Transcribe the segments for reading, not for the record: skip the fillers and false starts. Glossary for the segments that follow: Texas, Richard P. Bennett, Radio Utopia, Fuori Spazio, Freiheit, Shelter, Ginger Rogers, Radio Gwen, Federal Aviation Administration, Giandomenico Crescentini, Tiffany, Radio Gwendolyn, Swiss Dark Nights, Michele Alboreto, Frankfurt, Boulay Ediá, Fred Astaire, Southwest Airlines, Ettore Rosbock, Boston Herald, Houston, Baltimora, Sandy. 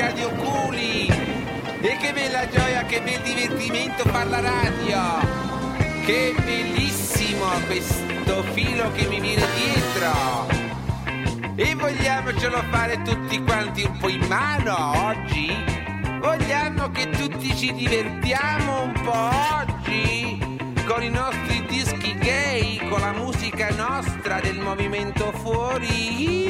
Radio Culi. E che bella gioia, che bel divertimento far la radio. Che bellissimo questo filo che mi viene dietro. E vogliamocelo fare tutti quanti un po' in mano oggi. Vogliamo che tutti ci divertiamo un po' oggi con i nostri dischi gay, con la musica nostra del movimento fuori.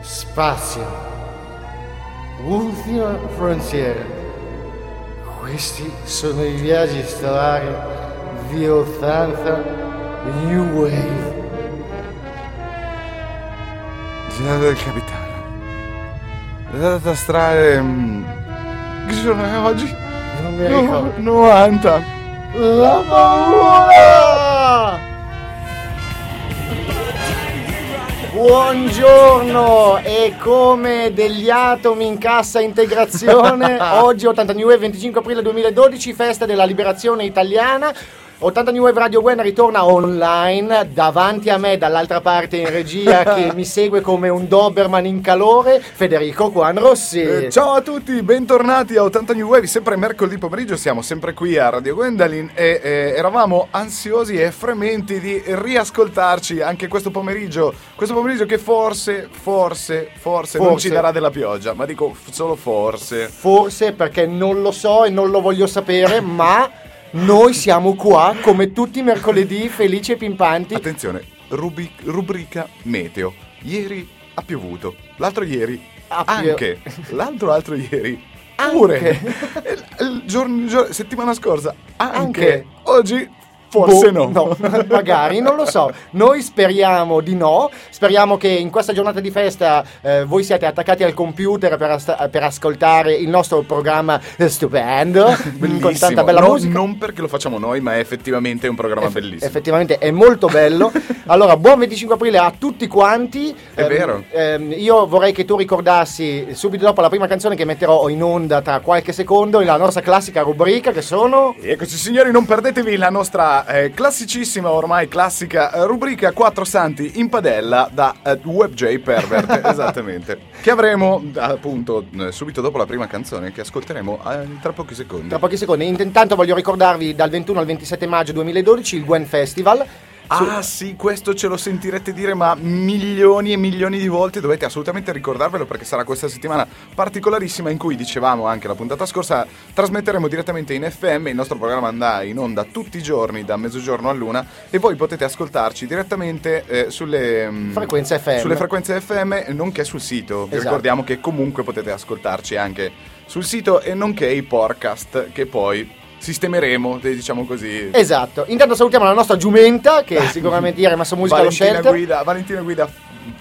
Spazio, ultima frontiera. Questi sono i viaggi stellari di Othansa New Wave. Girando del capitano. La data astrale. Che giorno è oggi? Non mi ricordo. 90. La paura! Buongiorno, e come degli atomi in cassa integrazione, oggi 80 New Wave, 25 aprile 2012, festa della liberazione italiana. 80 New Wave Radio Gwen ritorna online. Davanti a me, dall'altra parte in regia, che mi segue come un Doberman in calore, Federico Juan Rossi. Ciao a tutti, bentornati a 80 New Wave. Sempre mercoledì pomeriggio, siamo sempre qui a Radio Gwendolyn e eravamo ansiosi e frementi di riascoltarci anche questo pomeriggio. Questo pomeriggio che forse non ci darà della pioggia, ma dico solo forse. Forse perché non lo so e non lo voglio sapere, ma... Noi siamo qua come tutti i mercoledì, felici e pimpanti. Attenzione, rubrica meteo. Ieri ha piovuto, l'altro ieri anche, l'altro ieri pure, settimana scorsa anche. Oggi forse no. Magari, non lo so. Noi speriamo di no. Speriamo che in questa giornata di festa voi siate attaccati al computer per ascoltare il nostro programma stupendo, bellissimo, con tanta bella musica. Non perché lo facciamo noi, ma è effettivamente un programma bellissimo. Effettivamente è molto bello. Allora, buon 25 aprile a tutti quanti. È vero. Io vorrei che tu ricordassi subito dopo la prima canzone che metterò in onda tra qualche secondo la nostra classica rubrica, che sono... Eccoci signori, non perdetevi la nostra classicissima, ormai classica rubrica Quattro Santi in Padella da WebJ Pervert, esattamente, che avremo appunto subito dopo la prima canzone che ascolteremo tra pochi secondi. Intanto voglio ricordarvi dal 21 al 27 maggio 2012 il Gwen Festival. Ah sì, questo ce lo sentirete dire ma milioni e milioni di volte, dovete assolutamente ricordarvelo perché sarà questa settimana particolarissima in cui, dicevamo anche la puntata scorsa, trasmetteremo direttamente in FM, il nostro programma andrà in onda tutti i giorni da mezzogiorno all'una e voi potete ascoltarci direttamente sulle frequenze FM, nonché sul sito. Esatto. Vi ricordiamo che comunque potete ascoltarci anche sul sito e nonché i podcast che poi... sistemeremo, diciamo così. Esatto. Intanto salutiamo la nostra giumenta, che sicuramente ieri ha messo musica allo scelto. Valentina Guida,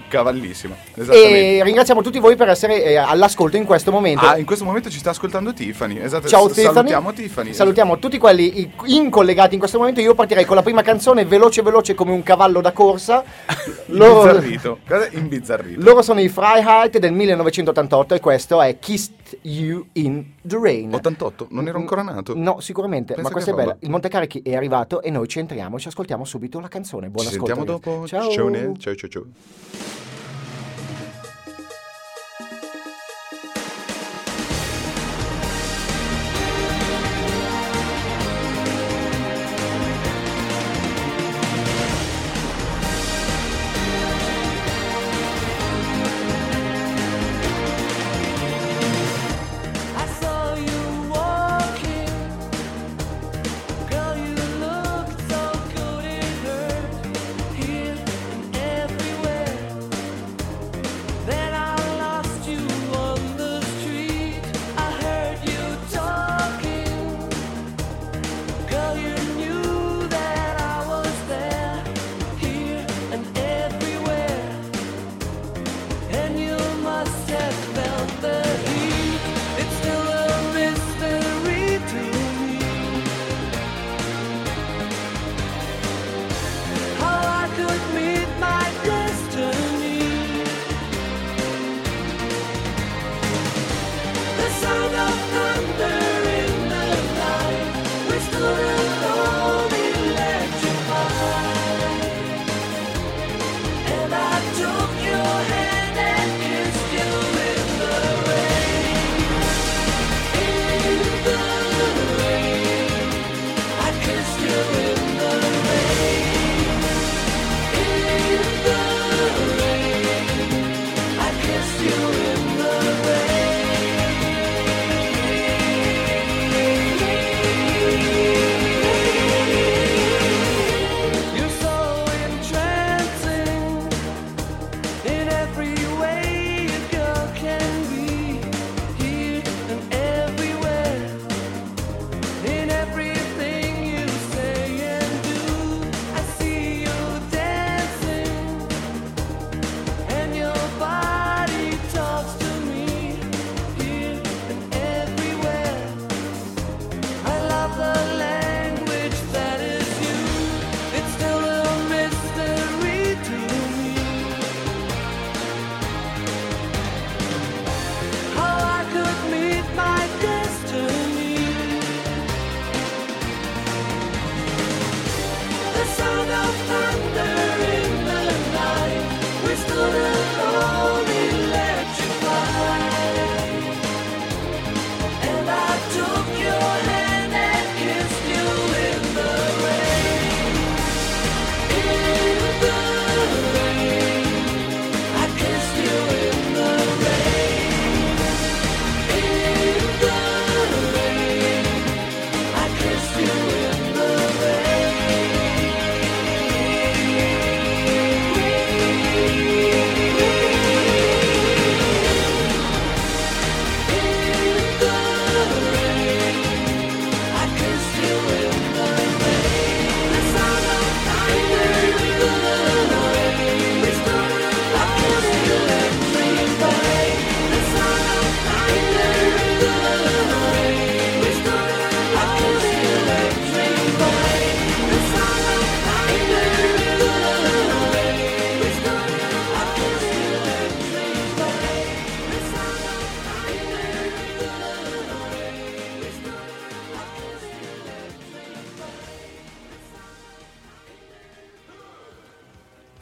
cavallissima. Esattamente. E ringraziamo tutti voi per essere all'ascolto in questo momento. Ah, in questo momento ci sta ascoltando Tiffany. Esatto. Ciao Tiffany. Salutiamo Tiffany. Salutiamo tutti quelli incollegati in questo momento. Io partirei con la prima canzone, veloce come un cavallo da corsa. Imbizzarrito. Loro sono i Freiheit del 1988 e questo è Kissed You in the Rain. 88? Non ero ancora nato? No, sicuramente. Pensa, ma questa è bella. Il Montecarichi è arrivato e noi ci entriamo, ci ascoltiamo subito la canzone. Buon ascolto. Ci sentiamo dopo. Ciao.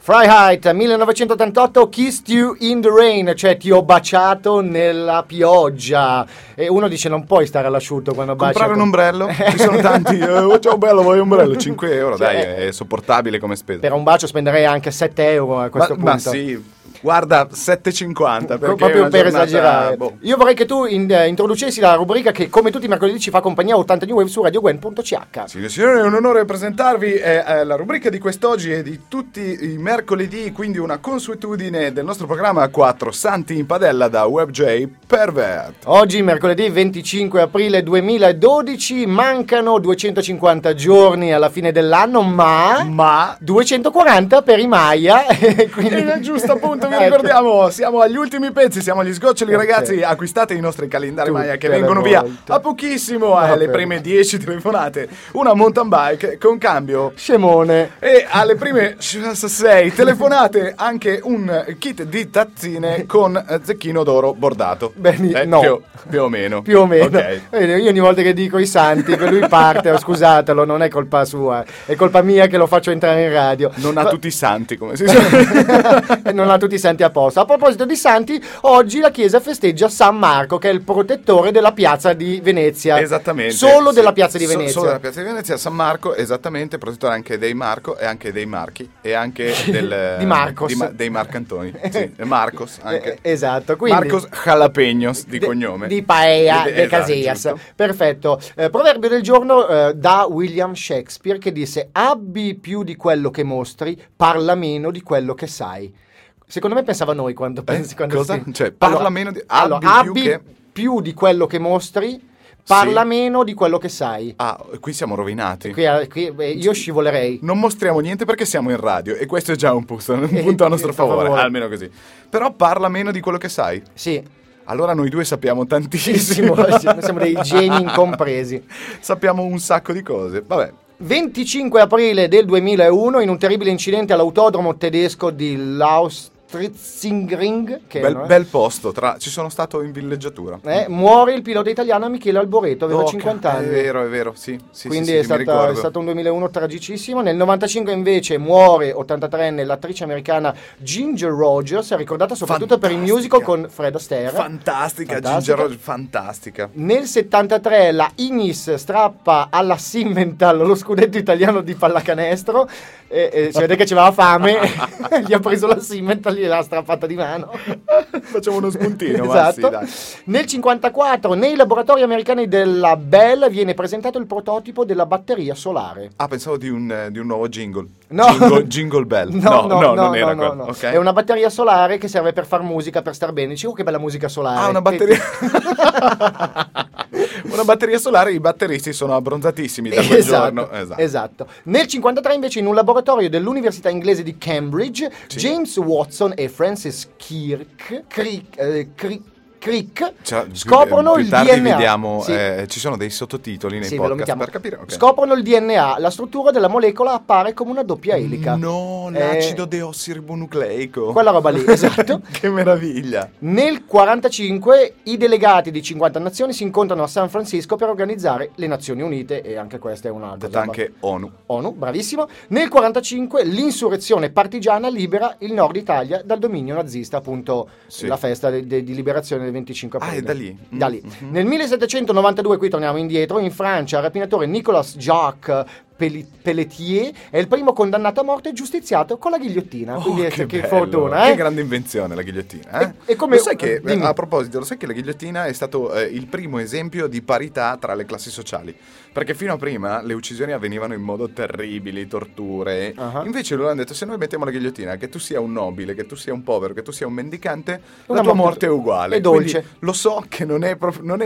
Freiheit 1988, Kissed You in the Rain, cioè ti ho baciato nella pioggia. E uno dice non puoi stare all'asciutto quando baci. Comprare un ombrello, ci sono tanti. Oh, ciao bello, voglio un ombrello, 5 euro, cioè, dai, è sopportabile come spesa. Per un bacio spenderei anche 7 euro a questo punto. Ma sì. Guarda, 7,50 perché proprio per giornata, esagerare. Boh. Io vorrei che tu introducessi la rubrica che come tutti i mercoledì ci fa compagnia, 80 New Wave su radioguen.ch. Sì, signore, è un onore presentarvi la rubrica di quest'oggi e di tutti i mercoledì, quindi una consuetudine del nostro programma Quattro Santi in Padella da WebJ Pervert. Oggi mercoledì 25 aprile 2012, mancano 250 giorni alla fine dell'anno, ma 240 per i Maya, quindi è giusto appunto. Vi ricordiamo, siamo agli ultimi pezzi, siamo agli sgoccioli, ragazzi. Acquistate i nostri calendari Maya che vengono via a pochissimo, alle prime 10 telefonate una mountain bike con cambio scemone, e alle prime 6 telefonate anche un kit di tazzine con zecchino d'oro bordato. Bene, no, più o meno okay. Io ogni volta che dico i santi per lui parte, scusatelo, non è colpa sua, è colpa mia che lo faccio entrare in radio. Non ha tutti i santi, come si sa. Non ha tutti i santi apposta. A proposito di santi, oggi la chiesa festeggia San Marco, che è il protettore della piazza di Venezia. Esattamente. Solo della piazza di Venezia. Solo della piazza di Venezia. San Marco, esattamente, protettore anche dei Marco e anche dei Marchi e anche del di Marcos. Dei Marcantoni. Sì, Marcos anche. Esatto. Quindi, Marcos Jalapeños di cognome. Di Paella de Casillas. Esatto, perfetto. Proverbio del giorno da William Shakespeare, che disse: abbi più di quello che mostri, parla meno di quello che sai. Secondo me pensava noi quando pensi quando cosa? Sì. Cioè, parla meno di più di quello che mostri, parla meno di quello che sai. Ah, qui siamo rovinati. Qui io scivolerei. Non mostriamo niente perché siamo in radio e questo è già un punto a nostro favore, almeno così. Però parla meno di quello che sai. Sì. Allora noi due sappiamo tantissimo. Noi siamo dei geni incompresi. Sappiamo un sacco di cose. Vabbè. 25 aprile del 2001, in un terribile incidente all'autodromo tedesco di Laustritzingring, che bel posto, ci sono stato in villeggiatura, muore il pilota italiano Michele Alboreto, aveva 50 anni. È vero, sì. Quindi sì, è stato un 2001 tragicissimo. Nel 95 invece muore, 83enne, l'attrice americana Ginger Rogers, ricordata soprattutto per il musical con Fred Astaire. Fantastica. Ginger Rogers, fantastica. Nel 73 la Ignis strappa alla Simmental lo scudetto italiano di pallacanestro, si vede che c'aveva fame, gli ha preso la Simmental, l'ha strappata di mano. Facciamo uno spuntino. Esatto. Ma sì, dai. Nel 54 nei laboratori americani della Bell viene presentato il prototipo della batteria solare. Pensavo di un nuovo jingle. No. Jingle Bell. No, non era quello. No. Okay. È una batteria solare che serve per far musica, per star bene. Dici, che bella musica solare. Una batteria. Una batteria solare, i batteristi sono abbronzatissimi da quel giorno. Esatto. Nel 53 invece in un laboratorio dell'università inglese di Cambridge, James Watson e Francis Crick scoprono il DNA. Vediamo, ci sono dei sottotitoli nei podcast per capire. Okay. Scoprono il DNA, la struttura della molecola appare come una doppia elica. No, l'acido deossiribonucleico. Quella roba lì, esatto. Che meraviglia. Nel 45 i delegati di 50 nazioni si incontrano a San Francisco per organizzare le Nazioni Unite, e anche questa è un'altra. Anche ONU, bravissimo. Nel 45 l'insurrezione partigiana libera il Nord Italia dal dominio nazista, appunto la festa di liberazione del 25 aprile. È da lì. Mm-hmm. Nel 1792, qui torniamo indietro, in Francia il rapinatore Nicolas Jacques Pelletier è il primo condannato a morte e giustiziato con la ghigliottina. Quindi che fortuna, che grande invenzione la ghigliottina, e come lo sai che, a proposito, lo sai che la ghigliottina è stato il primo esempio di parità tra le classi sociali, perché fino a prima le uccisioni avvenivano in modo terribile, torture. Invece loro hanno detto: se noi mettiamo la ghigliottina, che tu sia un nobile, che tu sia un povero, che tu sia un mendicante, la tua morte è uguale, è dolce. Quindi, lo so che non è proprio,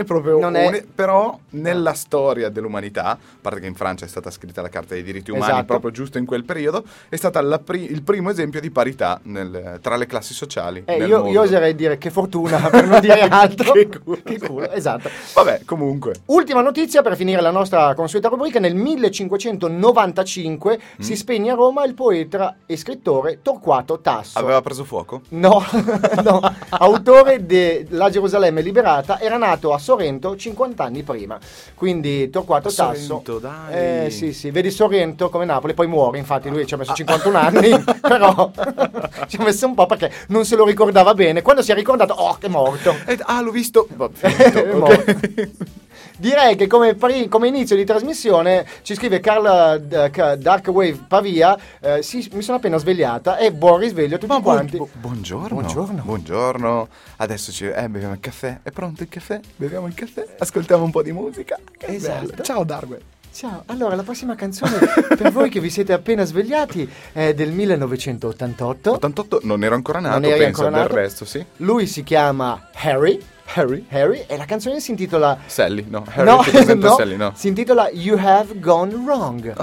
però nella storia dell'umanità, a parte che in Francia è stata scritta la Carta dei diritti umani, proprio giusto in quel periodo, è stata il primo esempio di parità tra le classi sociali. Io oserei dire che fortuna, per non dire altro. Che culo, esatto. Vabbè, comunque. Ultima notizia per finire la nostra consueta rubrica: nel 1595 si spegne a Roma il poeta e scrittore Torquato Tasso. Aveva preso fuoco? No. Autore della Gerusalemme liberata, era nato a Sorrento 50 anni prima. Quindi Torquato Tasso. Sorrento, dai. Sì. infatti vedi Sorrento come Napoli, poi muore, infatti lui ci ha messo 51 anni, però ci ha messo un po' perché non se lo ricordava bene, quando si è ricordato è morto. L'ho visto. Direi che come inizio di trasmissione ci scrive Carla Darkwave Pavia, mi sono appena svegliata e buon risveglio a tutti quanti. Buongiorno. Adesso beviamo il caffè, è pronto il caffè? Beviamo il caffè, ascoltiamo un po' di musica. Esatto. Ciao Darkwave. Ciao, allora la prossima canzone per voi che vi siete appena svegliati è del 1988. 88 non ero ancora nato, penso, del resto sì. Lui si chiama Harry e la canzone si intitola Sally, si intitola You Have Gone Wrong.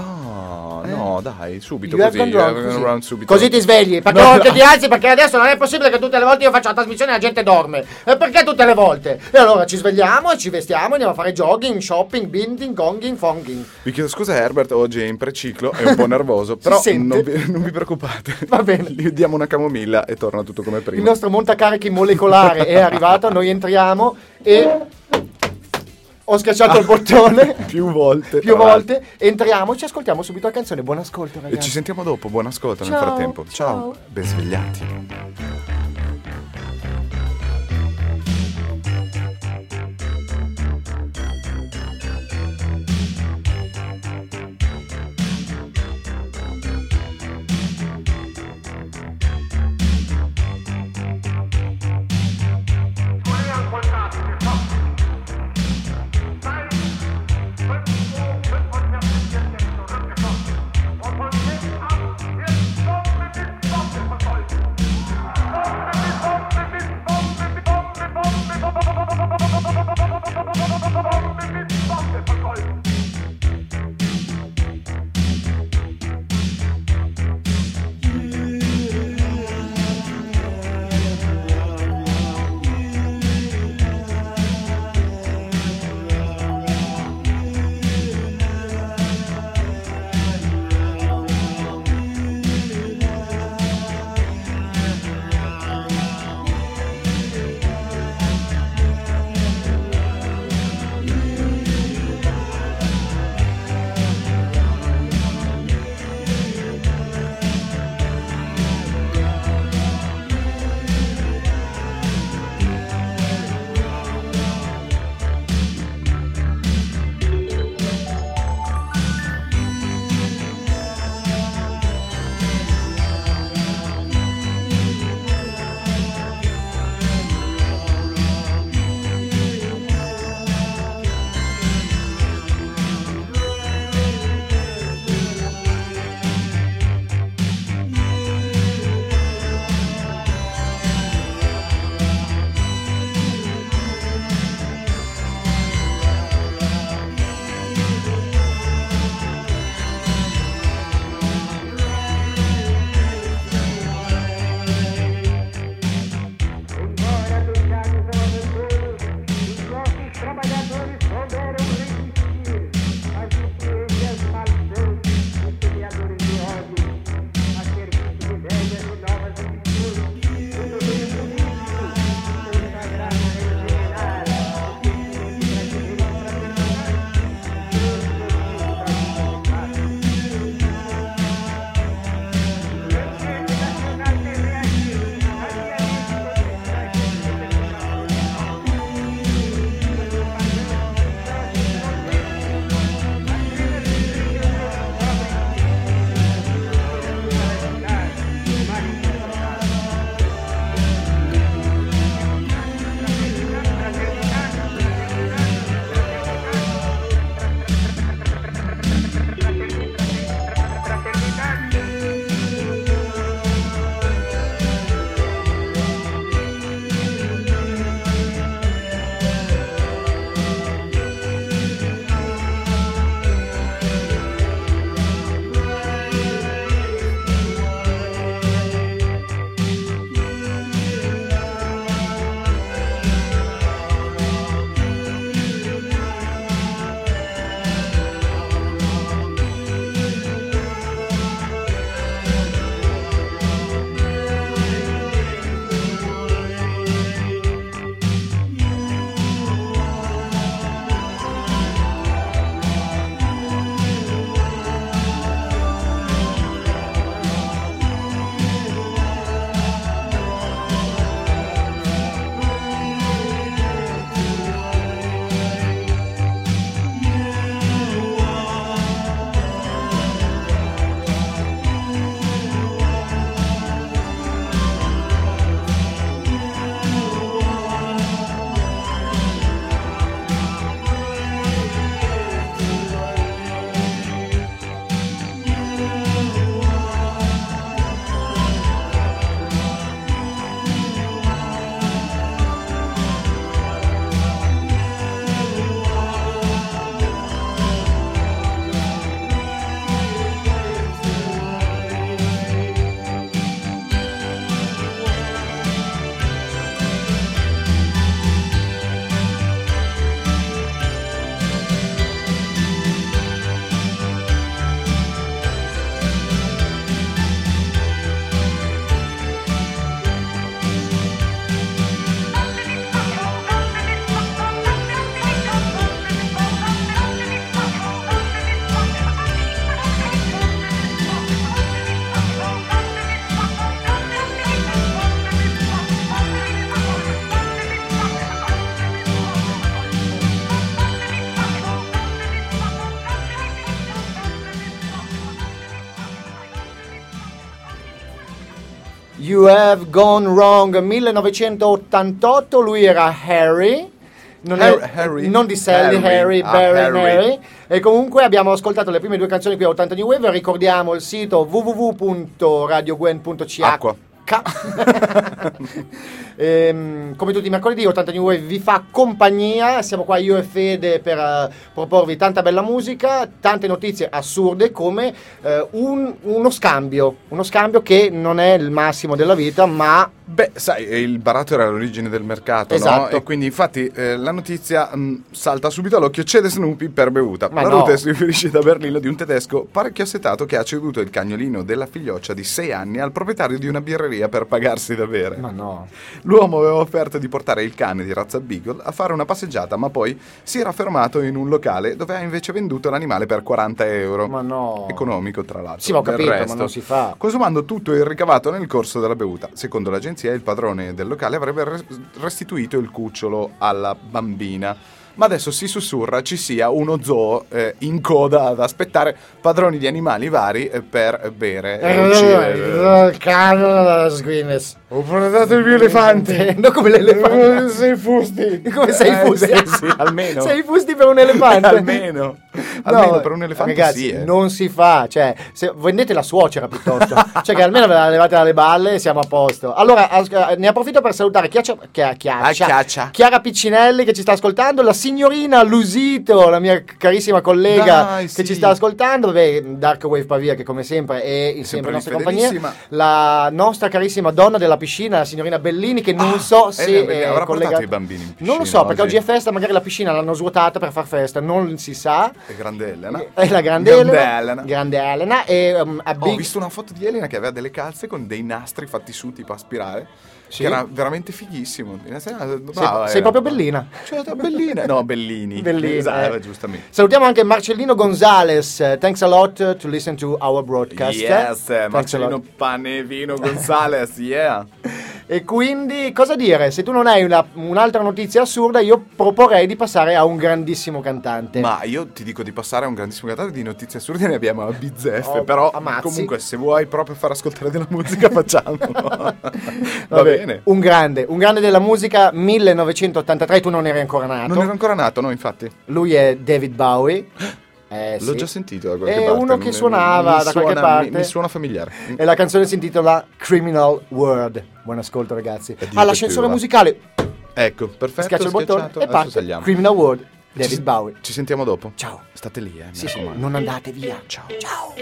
Subito. Così ti svegli, perché ti alzi, perché adesso non è possibile che tutte le volte io faccia la trasmissione e la gente dorme. E perché tutte le volte? E allora ci svegliamo e ci vestiamo, andiamo a fare jogging, shopping, binding, gonging, fonging. Vi chiedo scusa Herbert, oggi è in preciclo, è un po' nervoso, però non vi preoccupate. Va bene. Gli diamo una camomilla e torna tutto come prima. Il nostro montacarichi molecolare è arrivato, noi entriamo e ho schiacciato il bottone più volte. Entriamo, ci ascoltiamo subito la canzone. Buon ascolto ragazzi, e ci sentiamo dopo. Buon ascolto. Ciao, nel frattempo ciao. Ben svegliati. You Have Gone Wrong 1988, lui era Harry. Non di Sally, Harry. E comunque abbiamo ascoltato le prime due canzoni qui a 80 New Wave. Ricordiamo il sito www.radioguen.ch. Come tutti i mercoledì 80 New Wave vi fa compagnia, siamo qua io e Fede per proporvi tanta bella musica, tante notizie assurde come uno scambio che non è il massimo della vita, ma beh, sai, il baratto era l'origine del mercato, esatto. No? E quindi infatti la notizia salta subito all'occhio: cede Snoopy per bevuta. Ma la notizia si riferisce da Berlino di un tedesco parecchio assetato che ha ceduto il cagnolino della figlioccia di 6 anni al proprietario di una birreria per pagarsi da bere. Ma no. L'uomo aveva offerto di portare il cane di razza Beagle a fare una passeggiata, ma poi si era fermato in un locale dove ha invece venduto l'animale per €40. Ma no. Economico, tra l'altro. Sì, ho capito, resto, ma non si fa. Consumando tutto il ricavato nel corso della bevuta. Secondo l'agenzia il padrone del locale avrebbe restituito il cucciolo alla bambina, ma adesso si sussurra ci sia uno zoo in coda ad aspettare padroni di animali vari per bere e uccidere. Carlo Guinness, ho portato il mio elefante, no, come l'elefante, 6 fusti, come 6 fusti, sì, almeno 6 fusti per un elefante, almeno per un elefante, ragazzi, sì, non si fa, cioè se vendete la suocera piuttosto, cioè che almeno ve la levate dalle balle e siamo a posto. Allora ne approfitto per salutare Chiara Piccinelli che ci sta ascoltando, la signorina Lusito, la mia carissima collega, dai, che ci sta ascoltando, beh, Dark Wave Pavia che come sempre è sempre la nostra compagnia, la nostra carissima donna della piscina, la signorina Bellini, che non so se avrà collegato i bambini in piscina, non lo so, oggi. Perché oggi è festa, magari la piscina l'hanno svuotata per far festa, non si sa. È grande Elena, è la grande Elena e, ho visto una foto di Elena che aveva delle calze con dei nastri fatti su tipo a spirale, sì, che era veramente fighissimo. Sei proprio bellina, cioè bellina. No, Bellini. Esatto, giustamente. Salutiamo anche Marcellino Gonzales. Thanks a lot to listen to our broadcast. Yes, thanks, Marcellino Panevino Gonzales, yeah. E quindi cosa dire? Se tu non hai un'altra notizia assurda, io proporrei di passare a un grandissimo cantante. Ma io ti dico di passare a un grandissimo cantante, di notizie assurde ne abbiamo a bizzeffe, però ammazzi. Comunque se vuoi proprio far ascoltare della musica facciamolo. Va bene. Un grande della musica, 1983, tu non eri ancora nato. Non ero ancora nato, no, infatti. Lui è David Bowie. L'ho già sentito da qualche parte. È uno che suonava da qualche parte. Mi suona familiare. E la canzone si intitola Criminal World. Buon ascolto, ragazzi. All'ascensore musicale. Ecco, perfetto. Schiaccio il bottone e parte Criminal World, David Bowie. Ci sentiamo dopo. Ciao. State lì, mi raccomando. Non andate via. Ciao. Ciao.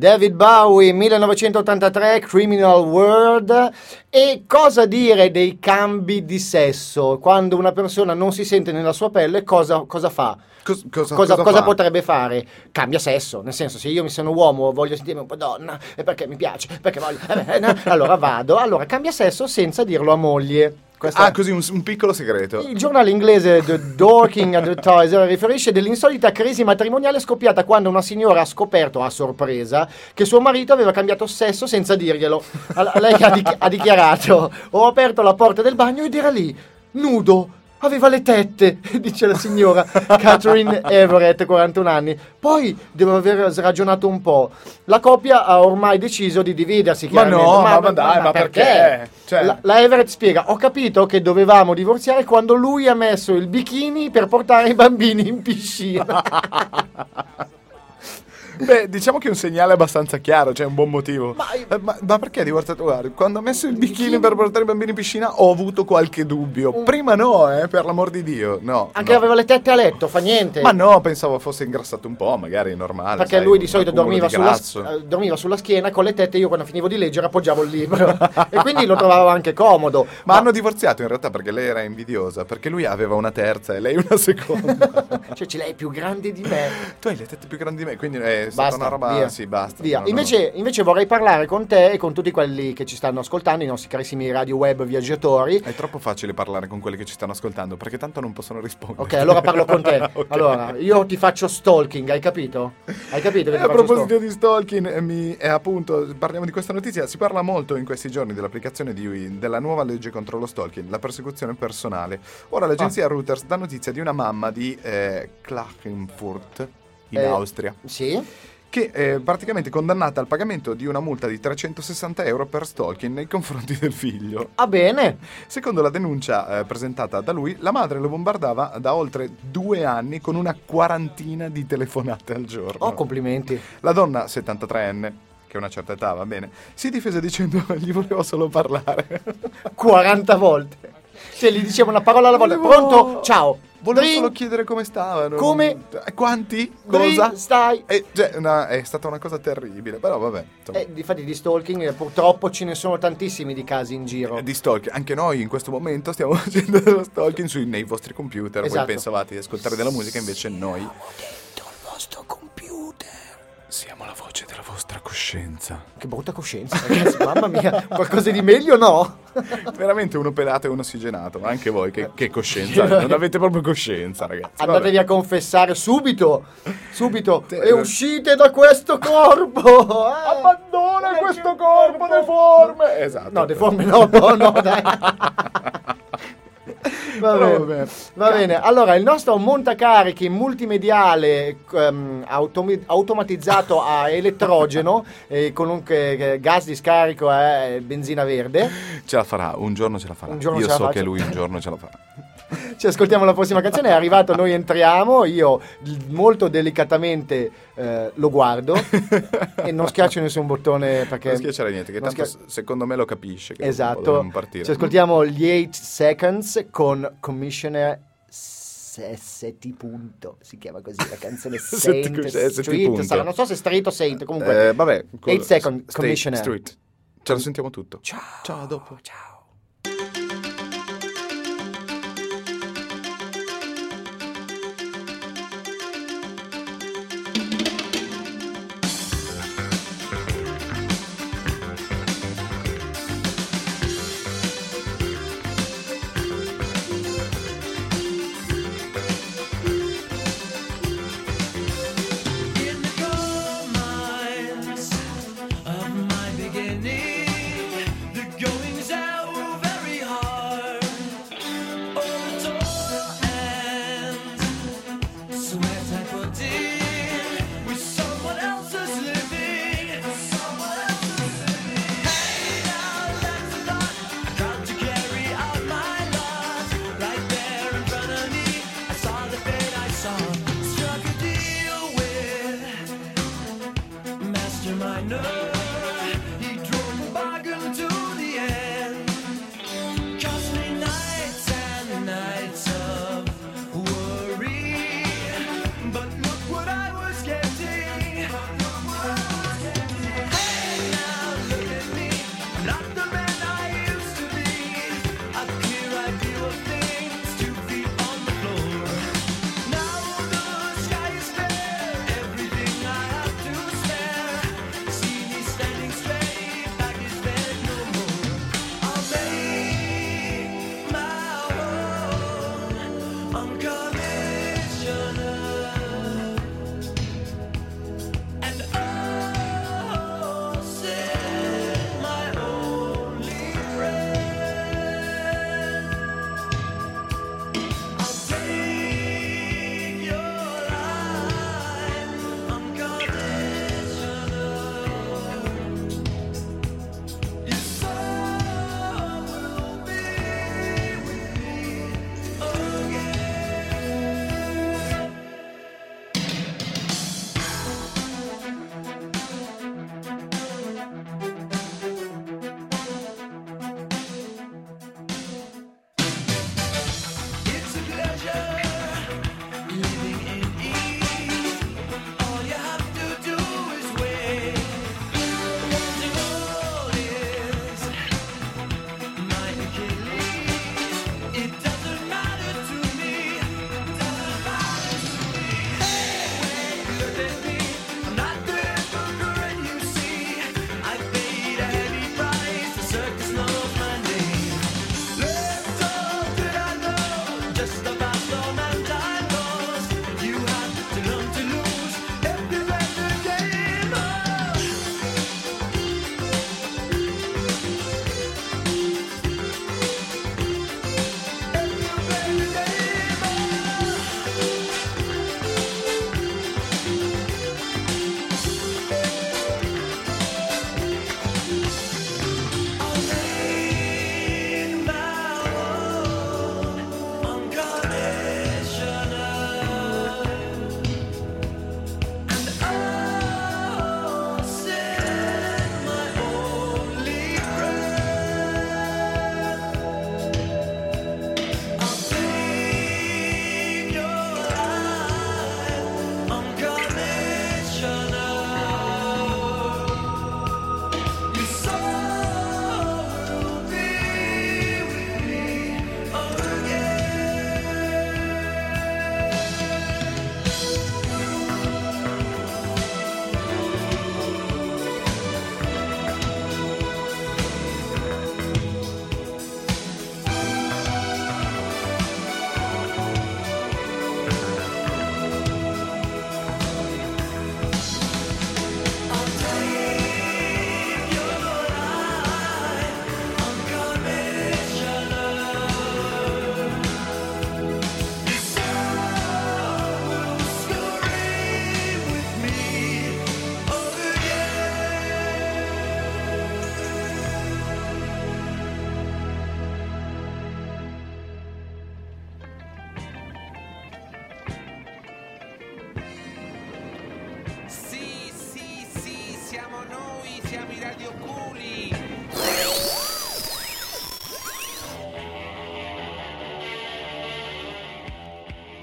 David Bowie 1983, Criminal World. E cosa dire dei cambi di sesso? Quando una persona non si sente nella sua pelle, cosa fa? Potrebbe fare? Cambia sesso, nel senso, se io mi sono uomo voglio sentirmi un po' donna, e perché mi piace, perché voglio, allora vado, allora cambia sesso senza dirlo a moglie. Questa così un piccolo segreto. Il giornale inglese The Dorking Advertiser riferisce dell'insolita crisi matrimoniale scoppiata quando una signora ha scoperto a sorpresa che suo marito aveva cambiato sesso senza dirglielo. Lei ha dichiarato: ho aperto la porta del bagno ed era lì, nudo, aveva le tette, dice la signora Catherine Everett, 41 anni. Poi devo aver sragionato un po'. La coppia ha ormai deciso di dividersi, chiaramente. Ma perché? Cioè... La Everett spiega: ho capito che dovevamo divorziare quando lui ha messo il bikini per portare i bambini in piscina. Beh, diciamo che è un segnale abbastanza chiaro, cioè un buon motivo. Ma perché divorziato? Guarda, quando ho messo il bikini per portare i bambini in piscina ho avuto qualche dubbio. Prima no, per l'amor di Dio, no. Anche no. Aveva le tette a letto, fa niente. Ma no, pensavo fosse ingrassato un po', magari è normale. Perché sai, lui di solito dormiva sulla schiena con le tette, io quando finivo di leggere appoggiavo il libro. E quindi lo trovavo anche comodo. Ma hanno divorziato in realtà perché lei era invidiosa, perché lui aveva una terza e lei una seconda. Cioè, ce l'hai più grande di me. Tu hai le tette più grandi di me, quindi... basta, una roba, via. Sì, basta. Via. No, invece vorrei parlare con te e con tutti quelli che ci stanno ascoltando, i nostri carissimi radio web viaggiatori. È troppo facile parlare con quelli che ci stanno ascoltando, perché tanto non possono rispondere. Ok, allora parlo con te. Okay. Allora, io ti faccio stalking, hai capito? Hai capito che ti faccio a proposito di stalking, appunto, parliamo di questa notizia. Si parla molto in questi giorni dell'applicazione della nuova legge contro lo stalking, la persecuzione personale. Ora l'agenzia Reuters dà notizia di una mamma di Klagenfurt, in Austria, sì, che è praticamente condannata al pagamento di una multa di €360 per stalking nei confronti del figlio. Ah, bene. Secondo la denuncia presentata da lui, la madre lo bombardava da oltre 2 anni con una 40ina di telefonate al giorno. Oh, complimenti. La donna, 73enne, che una certa età, va bene, si difese dicendo: gli volevo solo parlare. 40 volte. Se gli diceva una parola alla volta. Pronto? Ciao. Volevo solo chiedere come stavano. Come? Quanti? Cosa? Stai? È stata una cosa terribile, però vabbè. Infatti di stalking purtroppo ce ne sono tantissimi di casi in giro. Di stalking. Anche noi in questo momento stiamo facendo dello stalking nei vostri computer. Esatto. Voi pensavate di ascoltare della musica, invece noi... dentro il vostro computer. Siamo la voce della vostra coscienza. Che brutta coscienza, ragazzi, mamma mia, qualcosa di meglio no? Veramente uno pelato e uno ossigenato, ma anche voi che coscienza, non avete proprio coscienza, ragazzi. Andatevi a confessare subito e uscite da questo corpo. Abbandona questo corpo deforme. Esatto. No, deforme no, dai. Va bene. Allora, il nostro montacarichi multimediale automatizzato a elettrogeno e comunque gas di scarico è benzina verde. Ce la farà, un giorno ce la farà. Io so che lui un giorno ce la farà. Ci ascoltiamo la prossima canzone, è arrivato Noi entriamo, io molto delicatamente lo guardo e non schiaccio nessun bottone perché... Non schiacciare niente, che tanto secondo me lo capisce. Che esatto, ci ascoltiamo gli 8 Seconds con Commissioner ST punto, si chiama così la canzone. Saint Street, sarà, non so se Street o Saint, comunque 8 Seconds, Commissioner Street. Ce la sentiamo tutto. Ciao, a dopo. Ciao.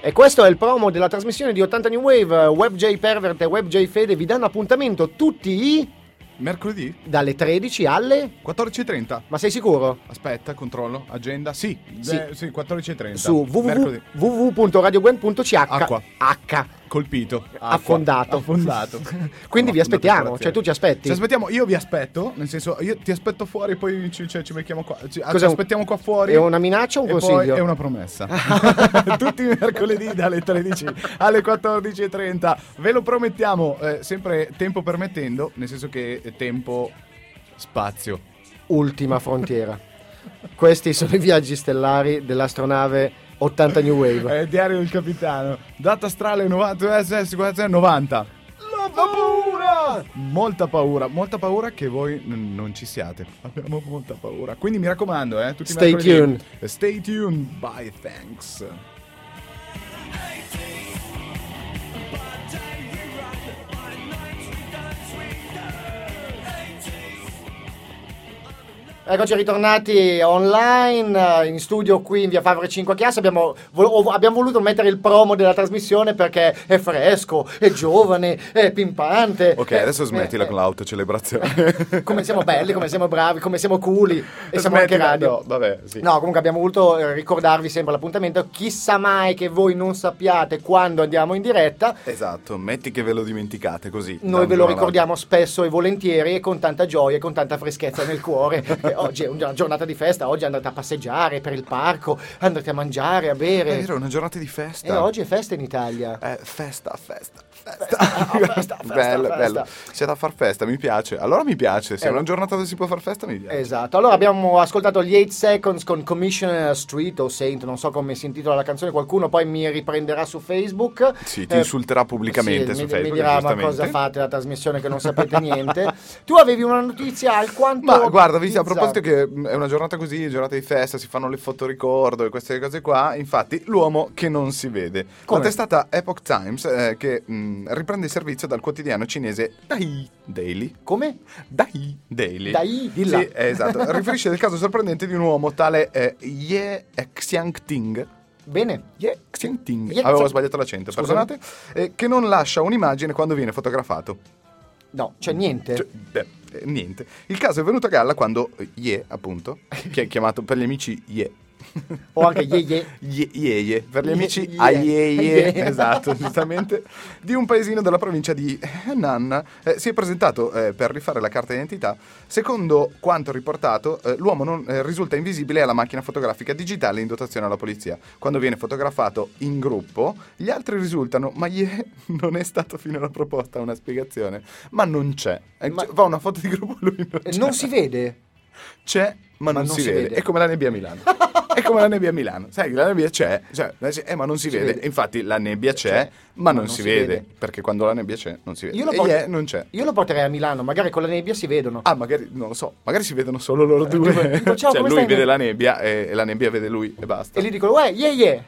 E questo è il promo della trasmissione di 80 New Wave. WebJ Pervert e WebJ Fede vi danno appuntamento tutti i... mercoledì? Dalle 13 alle... 14.30. Ma sei sicuro? Aspetta, controllo, agenda, sì, 14.30. Su www.radioguen.ch. Acqua. H. Colpito. Acqua. Affondato. Quindi vi aspettiamo, cioè tu ci aspetti? Ci aspettiamo, io vi aspetto, nel senso, io ti aspetto fuori, poi ci mettiamo qua, ci aspettiamo qua fuori. È una minaccia o un consiglio? Poi è una promessa. Tutti i mercoledì dalle 13 alle 14.30. Ve lo promettiamo, sempre tempo permettendo, nel senso che... tempo, spazio, ultima frontiera. Questi sono i viaggi stellari dell'astronave 80 New Wave. Diario del capitano, data astrale 90 SS 90. La paura! Molta paura che voi non ci siate. Abbiamo molta paura. Quindi mi raccomando, tutti stay tuned. Stay tuned. Bye, thanks. Eccoci ritornati online, in studio qui in via Favre 5 a Chiasso. Abbiamo voluto mettere il promo della trasmissione perché è fresco, è giovane, è pimpante. Ok, adesso smettila con l'autocelebrazione. Come siamo belli, come siamo bravi, come siamo cooli. E siamo anche radio. No, vabbè, sì. No, comunque abbiamo voluto ricordarvi sempre l'appuntamento. Chissà mai che voi non sappiate quando andiamo in diretta. Esatto, metti che ve lo dimenticate così. Noi ve lo ricordiamo spesso e volentieri e con tanta gioia e con tanta freschezza nel cuore. Oggi è una giornata di festa, oggi andate a passeggiare per il parco, andate a mangiare, a bere. È vero, è una giornata di festa. E oggi è festa in Italia. Festa. Bello. C'è da far festa, mi piace. Allora mi piace, se è una giornata dove si può far festa mi piace. Esatto, allora abbiamo ascoltato gli 8 Seconds con Commissioner Street o Saint, non so come si intitola la canzone, qualcuno poi mi riprenderà su Facebook. Sì, ti insulterà pubblicamente su Facebook. Mi dirà ma cosa fate la trasmissione che non sapete niente. Tu avevi una notizia alquanto... Ma guarda, a proposito che è una giornata così, giornata di festa, si fanno le foto ricordo e queste cose qua. Infatti, l'uomo che non si vede. Come? La testata Epoch Times che riprende il servizio dal quotidiano cinese Daily. Come? Daily. Dilla. Sì, esatto. Riferisce del caso sorprendente di un uomo tale Ye Xiangting. Bene. Ye Xiangting. Avevo sbagliato l'accento, perdonate. Che non lascia un'immagine quando viene fotografato. No, c'è niente. Niente. Il caso è venuto a galla quando Ye, appunto, che è chiamato per gli amici Ye. O anche Ye. Per gli amici Ye. Esatto, giustamente. Di un paesino della provincia di Henan. Si è presentato per rifare la carta d'identità. Secondo quanto riportato, l'uomo non risulta invisibile alla macchina fotografica digitale in dotazione alla polizia. Quando viene fotografato in gruppo, gli altri risultano, ma Ye non è stato finora proposta una spiegazione. Ma non c'è. Va una foto di gruppo, lui non c'è. Non si vede. C'è, ma non si vede. È come la nebbia a Milano. Sai, la nebbia c'è, ma non si vede. Infatti la nebbia c'è, ma non si vede. Perché quando la nebbia c'è, non si vede. Non c'è. Io lo porterei a Milano, magari con la nebbia si vedono. Ah, magari, non lo so, magari si vedono solo loro due. Tipo, ciao, lui vede la nebbia e la nebbia vede lui e basta. E gli dicono, uè, yeah.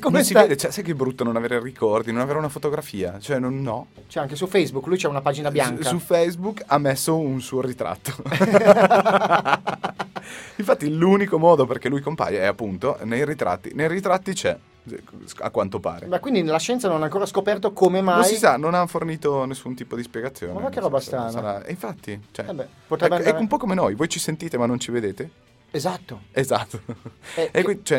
Come si vede? Sai che è brutto non avere ricordi, non avere una fotografia. No. C'è anche su Facebook, lui c'è una pagina bianca. Su Facebook ha messo un suo ritratto. Infatti l'unico modo perché lui compaia è appunto nei ritratti. Nei ritratti c'è, a quanto pare. Ma quindi la scienza non ha ancora scoperto come mai... Non si sa, non ha fornito nessun tipo di spiegazione. Ma che roba strana. Infatti, è un po' come noi, voi ci sentite ma non ci vedete? Esatto.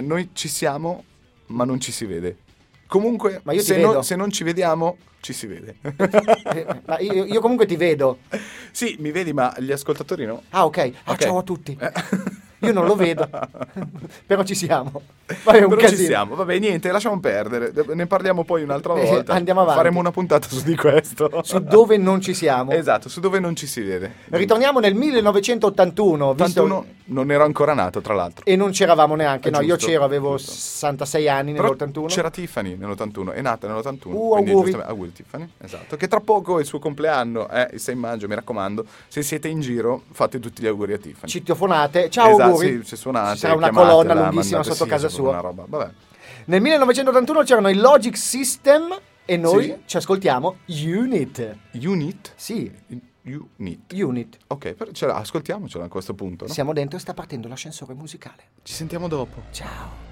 Noi ci siamo ma non ci si vede. Comunque, se non ci vediamo, ci si vede. Ma io comunque ti vedo. Sì, mi vedi, ma gli ascoltatori no. Ah, ok. Ciao a tutti. Io non lo vedo, però ci siamo. Niente, lasciamo perdere. Ne parliamo poi un'altra volta. Andiamo avanti. Faremo una puntata su di questo. Su dove non ci siamo. Esatto, su dove non ci si vede. Ritorniamo nel 1981. Non ero ancora nato, tra l'altro. E non c'eravamo neanche. Io c'ero, avevo 66 anni nell'81. Però c'era Tiffany nell'81, è nata nell'81. Auguri Tiffany, esatto. Che tra poco è il suo compleanno, il 6 maggio, mi raccomando. Se siete in giro, fate tutti gli auguri a Tiffany. Ci telefonate. Ciao. Sì, ci sarà una colonna lunghissima sotto casa sua. Una roba. Vabbè. Nel 1981 c'erano i Logic System e noi ci ascoltiamo Unit. Unit? Sì. Unit. Ok, però ascoltiamocela a questo punto. No? Siamo dentro e sta partendo l'ascensore musicale. Ci sentiamo dopo. Ciao.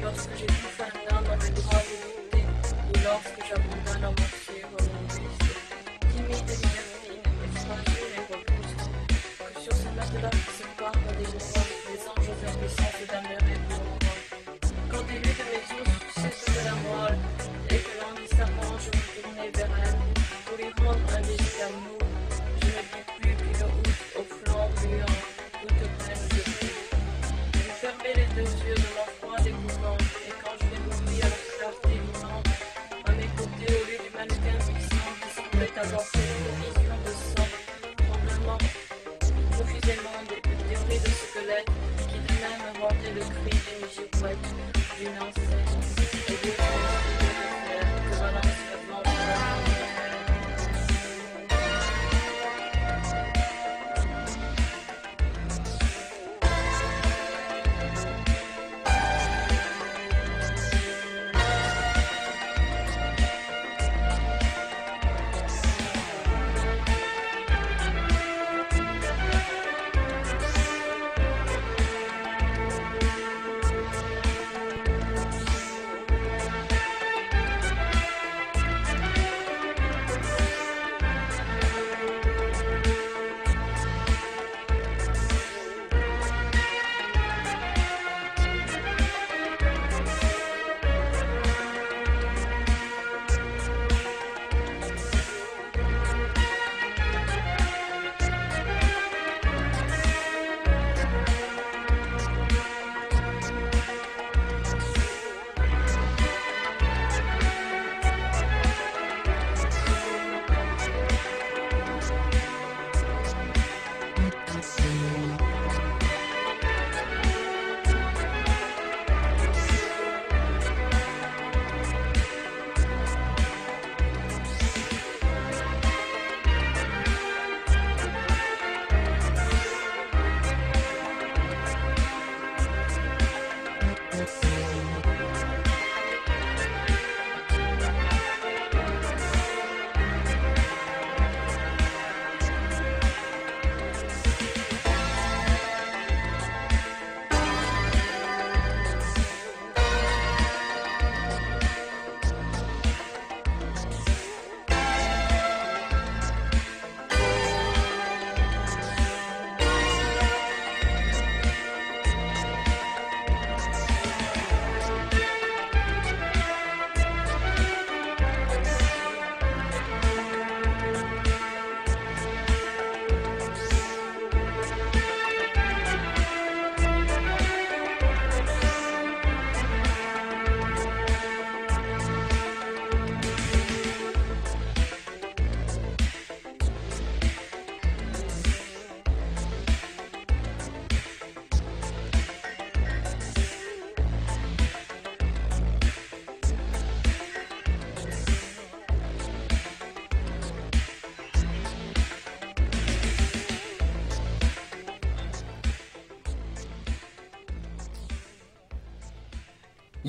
Lorsque j'ai tout fait dans mes droits.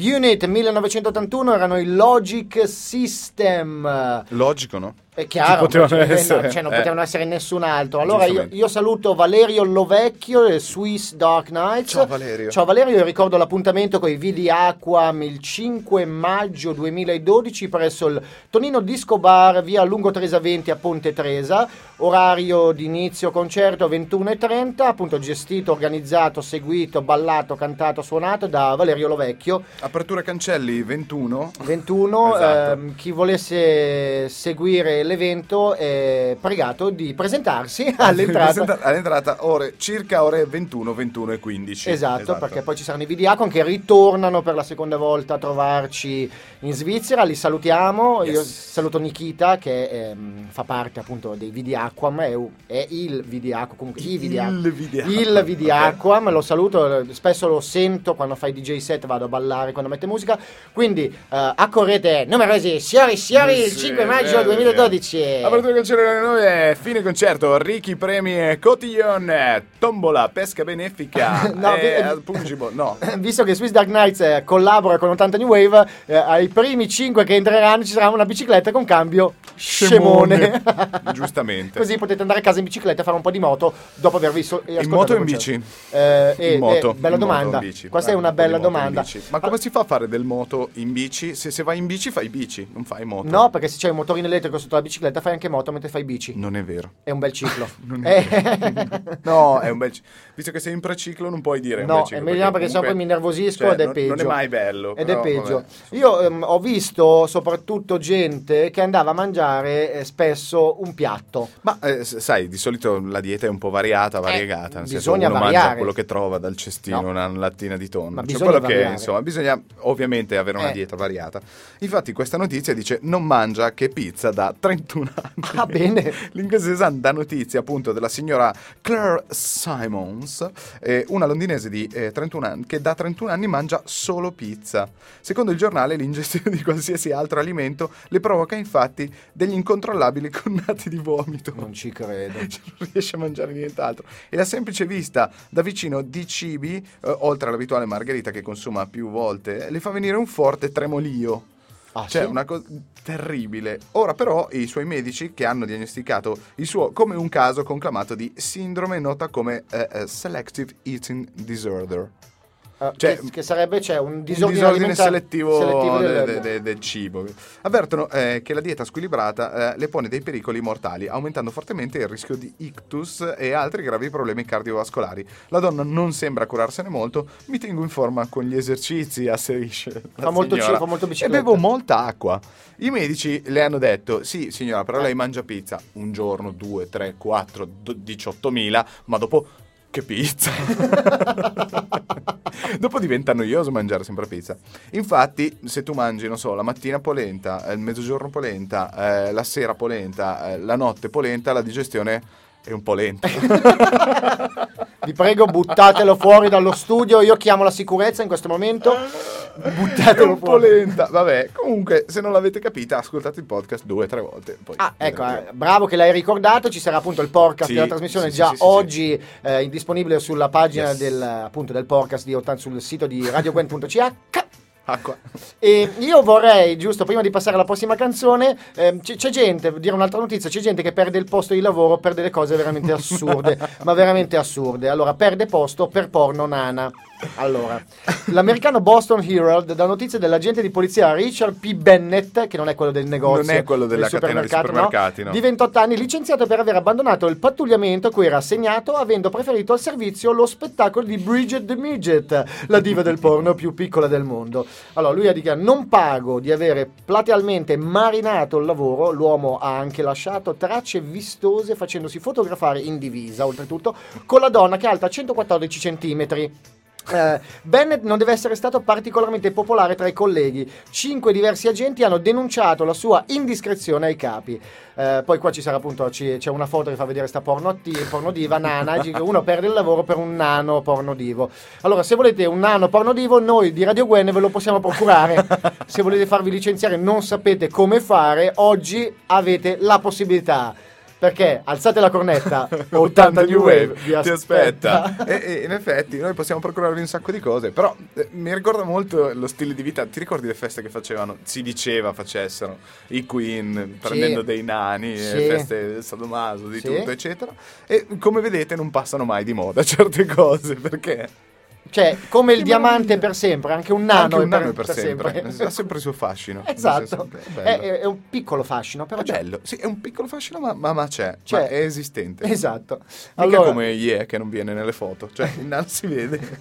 Unit 1981 erano i Logic System. Logico, no? È chiaro, non potevano essere nessun altro. Allora io saluto Valerio Lovecchio e Swiss Dark Nights. Ciao Valerio. Ciao Valerio, ricordo l'appuntamento con i V di Aquam il 5 maggio 2012 presso il Tonino Disco Bar, via Lungo Tresa 20 a Ponte Tresa. Orario di inizio concerto 21:30, appunto gestito, organizzato, seguito, ballato, cantato, suonato da Valerio Lovecchio. Apertura cancelli 21. Esatto. Chi volesse seguire l'evento è pregato di presentarsi all'entrata circa ore 21:15. Esatto, perché poi ci saranno i Vidiacon che ritornano per la seconda volta a trovarci in Svizzera, li salutiamo. Yes. Io saluto Nikita che fa parte appunto dei Vidiacquam, è il Vidiacquam, comunque il Vidiacquam, okay. Lo saluto, spesso lo sento quando fai DJ set, vado a ballare quando mette musica, quindi accorrete numerosi signori il 5 maggio 2012. Apertura cancello 9, fine concerto, ricchi premi, cotillon, tombola, pesca benefica. Visto che Swiss Dark Nights collabora con 80 New Wave, ai primi 5 che entreranno ci sarà una bicicletta con cambio scemone. Giustamente. Così potete andare a casa in bicicletta e fare un po' di moto dopo aver visto e in moto o in bici? In moto. Bella domanda. Questa è una bella domanda. Ma come si fa a fare del moto in bici? Se vai in bici fai bici, non fai moto. No, perché se c'è il motorino elettrico sotto la bicicletta fai anche moto mentre fai bici. Non è vero. È un bel ciclo. Non è vero. No, è un bel ciclo. Visto che sei in preciclo non puoi dire. No, un bel ciclo, è meglio perché sennò poi mi nervosisco, cioè, ed è peggio. Non è mai bello. Ed però, è peggio. Vabbè. Io ho visto soprattutto gente che andava a mangiare spesso un piatto. Ma sai, di solito la dieta è un po' variata, variegata. Nel bisogna senso, uno variare. Mangia quello che trova dal cestino, no, una lattina di tonno. Ma cioè, quello variare. Che insomma bisogna ovviamente avere una dieta variata. Infatti questa notizia dice: non mangia che pizza da 31 anni. Ah, bene. L'inglese Sun dà notizia appunto della signora Claire Simons, una londinese di 31 anni, che da 31 anni mangia solo pizza. Secondo il giornale, l'ingestione di qualsiasi altro alimento le provoca infatti degli incontrollabili connati di vomito. Non ci credo. Cioè, non riesce a mangiare nient'altro. E la semplice vista da vicino di cibi, oltre all'abituale margherita che consuma più volte, le fa venire un forte tremolio. Ah, cioè, sì? Una cosa terribile. Ora però i suoi medici, che hanno diagnosticato il suo come un caso conclamato di sindrome nota come Selective Eating Disorder, cioè, che sarebbe un disordine selettivo del cibo. Avvertono che la dieta squilibrata le pone dei pericoli mortali, aumentando fortemente il rischio di ictus e altri gravi problemi cardiovascolari. La donna non sembra curarsene molto. Mi tengo in forma con gli esercizi, asserisce la signora. Fa molto bicicletta. E bevo molta acqua. I medici le hanno detto: sì signora, però lei mangia pizza un giorno, 2, 3, 4, 18.000, ma dopo che pizza. Dopo diventa noioso mangiare sempre pizza. Infatti se tu mangi, non so, la mattina polenta, il mezzogiorno polenta, la sera polenta, la notte polenta, la digestione è un po' lenta. Vi prego, buttatelo fuori dallo studio. Io chiamo la sicurezza in questo momento. Buttatelo fuori. Polenta. Vabbè, comunque, se non l'avete capita, ascoltate il podcast 2 o 3 volte. Poi ecco, bravo che l'hai ricordato. Ci sarà appunto il podcast della trasmissione già oggi, disponibile sulla pagina del podcast sul sito di radioguen.ch. Acqua. E io vorrei, giusto prima di passare alla prossima canzone, c'è gente, dire un'altra notizia, c'è gente che perde il posto di lavoro per delle cose veramente assurde, ma veramente assurde. Allora, perde posto per porno nana. Allora, l'americano Boston Herald dà notizie dell'agente di polizia Richard P. Bennett, che non è quello del negozio, non è quello della catena di supermercati, no? Di 28 anni, licenziato per aver abbandonato il pattugliamento a cui era assegnato, avendo preferito al servizio lo spettacolo di Bridget the Midget, la diva del porno più piccola del mondo. Allora, lui ha dichiarato: non pago di avere platealmente marinato il lavoro. L'uomo ha anche lasciato tracce vistose facendosi fotografare in divisa, oltretutto, con la donna che è alta 114 centimetri. Bennett non deve essere stato particolarmente popolare tra i colleghi. 5 diversi agenti hanno denunciato la sua indiscrezione ai capi. Poi qua ci sarà appunto c'è una foto che fa vedere sta porno diva nana. Uno perde il lavoro per un nano porno divo. Allora, se volete un nano porno divo, noi di Radio Gwen ve lo possiamo procurare. Se volete farvi licenziare, non sapete come fare, oggi avete la possibilità. Perché alzate la cornetta, 80 New Wave ti aspetta. E in effetti noi possiamo procurarvi un sacco di cose, però mi ricorda molto lo stile di vita. Ti ricordi le feste che facevano? Si diceva facessero i Queen, prendendo dei nani, feste sadomaso, di tutto, eccetera. E come vedete non passano mai di moda certe cose, perché... Cioè, come il diamante per sempre, anche un nano, è per sempre. Ha sempre il suo fascino. Esatto, senso, è un piccolo fascino, però è bello. Sì, è un piccolo fascino, ma c'è, ma è esistente. Esatto. Allora... Mica come Ye che non viene nelle foto, cioè il nano si vede.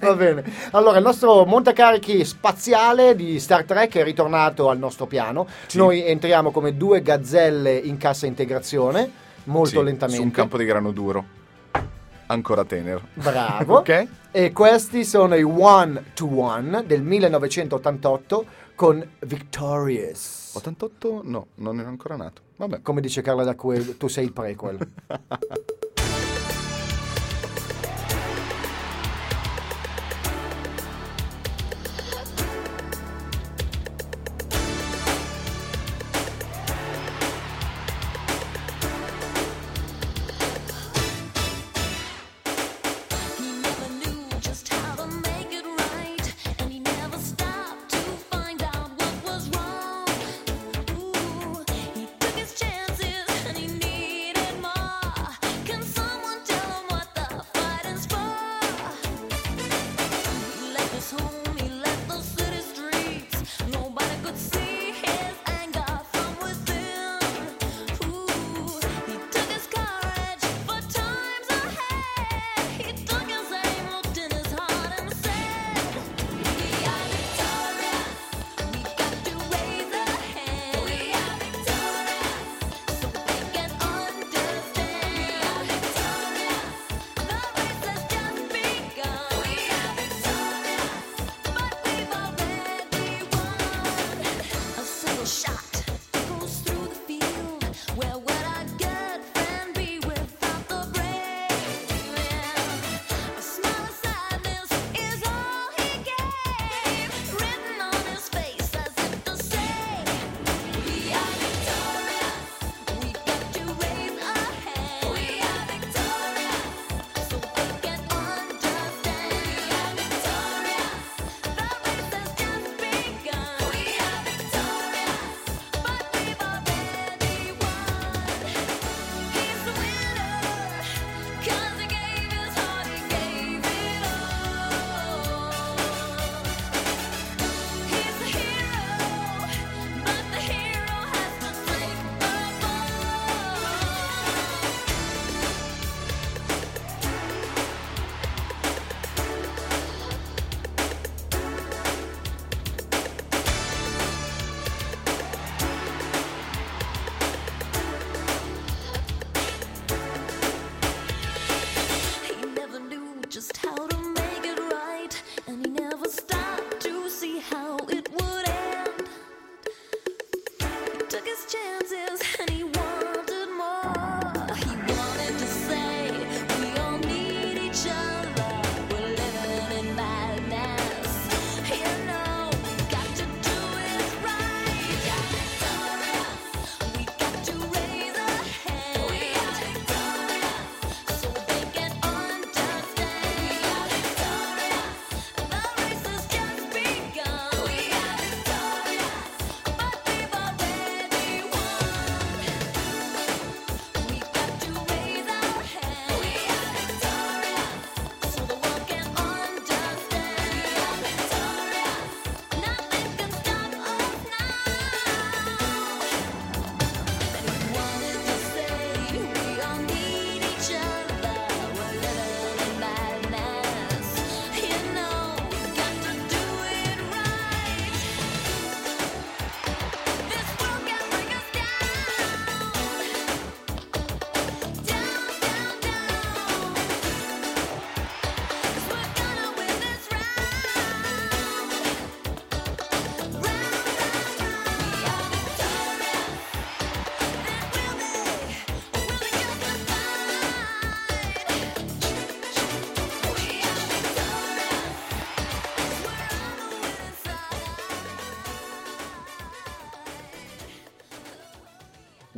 Va bene. Allora, il nostro montacarichi spaziale di Star Trek è ritornato al nostro piano. Sì. Noi entriamo come 2 gazzelle in cassa integrazione, molto lentamente. Su un campo di grano duro. Ancora tenero. Bravo. Okay. E questi sono i One to One del 1988 con Victorious. 88? No, non ero ancora nato. Vabbè. Come dice Carla D'Acquel, tu sei il prequel.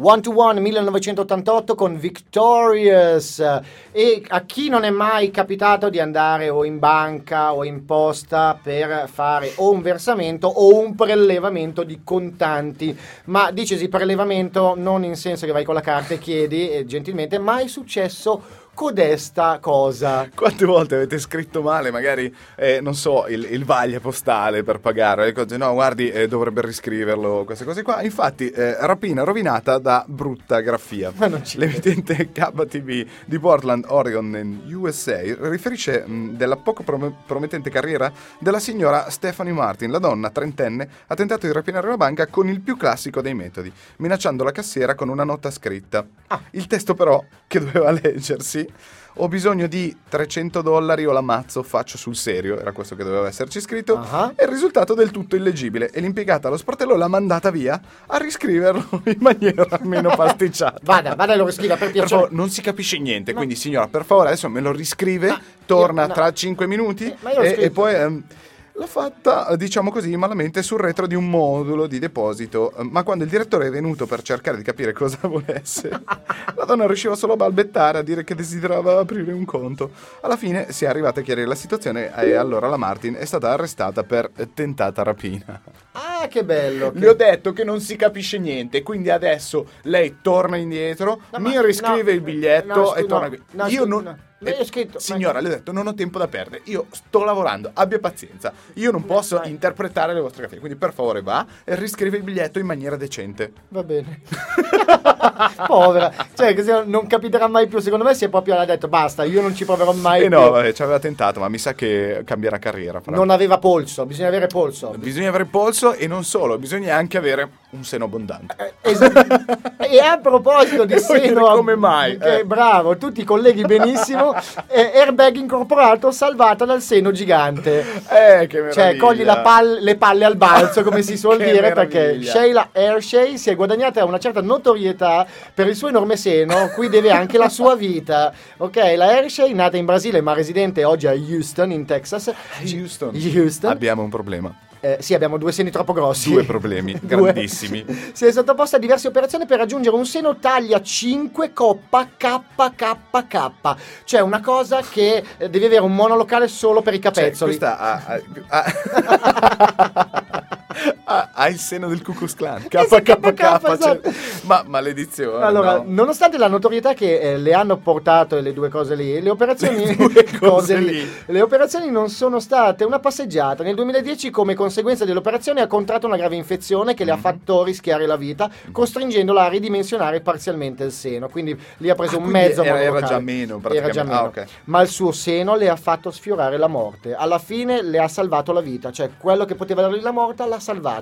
One to One 1988 con Victorious. E a chi non è mai capitato di andare o in banca o in posta per fare o un versamento o un prelevamento di contanti? Ma dicesi prelevamento non in senso che vai con la carta e chiedi gentilmente, ma è successo codesta cosa. Quante volte avete scritto male magari non so, il vaglia postale per pagare le cose? No, guardi, dovrebbe riscriverlo, queste cose qua. Infatti rapina rovinata da brutta grafia. Ma non ci... L'emittente KTB di Portland, Oregon, in USA riferisce della poco promettente carriera della signora Stephanie Martin. La donna trentenne ha tentato di rapinare una banca con il più classico dei metodi, minacciando la cassiera con una nota scritta. Il testo però che doveva leggersi: ho bisogno di $300 o l'ammazzo, faccio sul serio. Era questo che doveva esserci scritto. E il risultato del tutto illeggibile, e l'impiegata allo sportello l'ha mandata via a riscriverlo in maniera meno pasticciata. Vada, lo riscriva per piacere. Per favore, non si capisce niente, quindi signora, per favore, adesso me lo riscrive, torna tra 5 minuti e poi... L'ha fatta, diciamo così, malamente sul retro di un modulo di deposito, ma quando il direttore è venuto per cercare di capire cosa volesse, la donna riusciva solo a balbettare, a dire che desiderava aprire un conto. Alla fine si è arrivata a chiarire la situazione e allora la Martin è stata arrestata per tentata rapina. Ah, che bello! Le ho detto che non si capisce niente, quindi adesso lei torna indietro, mi riscrive il biglietto e torna qui. Signora, le ho detto, non ho tempo da perdere, io sto lavorando, abbia pazienza, io non posso interpretare le vostre cartine, quindi per favore va e riscrive il biglietto in maniera decente. Va bene. Povera, cioè che non capiterà mai più, secondo me. Si è proprio, l'ha detto, basta, io non ci proverò mai più. No, vabbè, ci aveva tentato, ma mi sa che cambierà carriera però. Non aveva polso, bisogna avere polso. Bisogna avere polso, e non solo, bisogna anche avere un seno abbondante. E a proposito di seno, come mai? Bravo, tutti i colleghi benissimo. Airbag incorporato, salvata dal seno gigante. Che meraviglia. Cioè, cogli le palle al balzo, come si suol dire, meraviglia. Perché Shayla Hershey si è guadagnata una certa notorietà per il suo enorme seno, cui deve anche la sua vita. Ok, la Hershey, nata in Brasile ma residente oggi a Houston, in Texas. Houston. Abbiamo un problema. Sì, abbiamo due seni troppo grossi. Due problemi grandissimi. Si è sottoposta a diverse operazioni per raggiungere un seno taglia 5 coppa KKK. Cioè una cosa che devi avere un monolocale solo per i capezzoli. Cioè, ha il seno del Ku Klux Klan. KKK. Esatto. Ma maledizione. Allora, nonostante la notorietà che le hanno portato le due cose lì, le operazioni le operazioni non sono state una passeggiata. Nel 2010, come conseguenza dell'operazione, ha contratto una grave infezione che le ha fatto rischiare la vita, costringendola a ridimensionare parzialmente il seno. Quindi lì ha preso un mezzo. Era già meno, praticamente. Era già meno. Okay. Ma il suo seno le ha fatto sfiorare la morte. Alla fine le ha salvato la vita, cioè quello che poteva dargli la morte l'ha salvata.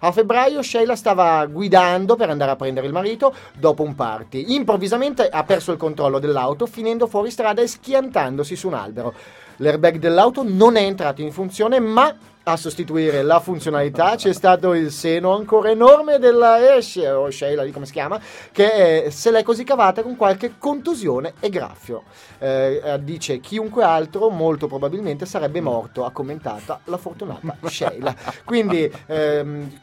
A febbraio Shayla stava guidando per andare a prendere il marito dopo un party. Improvvisamente ha perso il controllo dell'auto, finendo fuori strada e schiantandosi su un albero. L'airbag dell'auto non è entrato in funzione, ma a sostituire la funzionalità. C'è stato il seno ancora enorme della Shayla, come si chiama, che se l'è così cavata con qualche contusione e graffio. Dice chiunque altro molto probabilmente sarebbe morto, ha commentato la fortunata Shayla. Quindi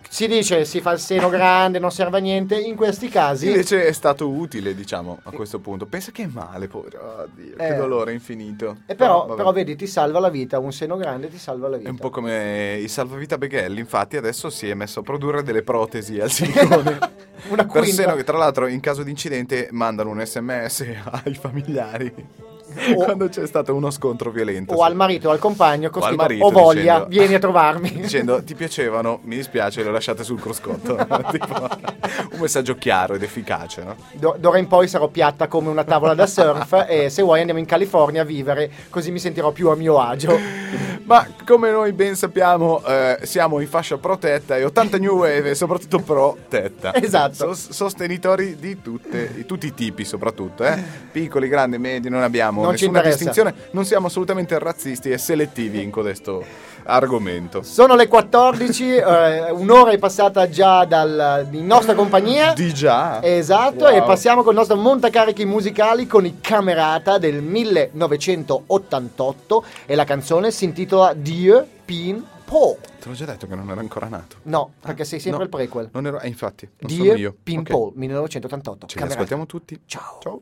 si dice si fa il seno grande, non serve a niente. In questi casi invece è stato utile, diciamo, a questo punto. Pensa che male, povero, oddio, che dolore infinito. E però vedi, ti salva la vita, un seno grande ti salva la vita. È un po' come i salvavita Beghelli, infatti adesso si è messo a produrre delle protesi al silicone. Una per seno che tra l'altro in caso di incidente mandano un SMS ai familiari quando c'è stato uno scontro violento o al marito o al compagno o al marito, ho voglia, dicendo, vieni a trovarmi, dicendo ti piacevano, mi dispiace, lo lasciate sul cruscotto. Tipo, un messaggio chiaro ed efficace, no? D'ora in poi sarò piatta come una tavola da surf e se vuoi andiamo in California a vivere, così mi sentirò più a mio agio. Ma come noi ben sappiamo siamo in fascia protetta e 80 New Wave soprattutto protetta, esatto, sostenitori di tutti i tipi, soprattutto piccoli, grandi, medi, non abbiamo non nessuna distinzione, non siamo assolutamente razzisti e selettivi in codesto argomento. Sono le 14, un'ora è passata già in nostra compagnia. Di già? Esatto, wow. E passiamo col nostro montacarichi musicali con i Camerata del 1988 e la canzone si intitola Dear Pin Po. Te l'ho già detto che non ero ancora nato. No, perché sei sempre il prequel. Non ero, infatti, non Dear sono io. Pin Po, okay. 1988. Ci ascoltiamo tutti. Ciao. Ciao.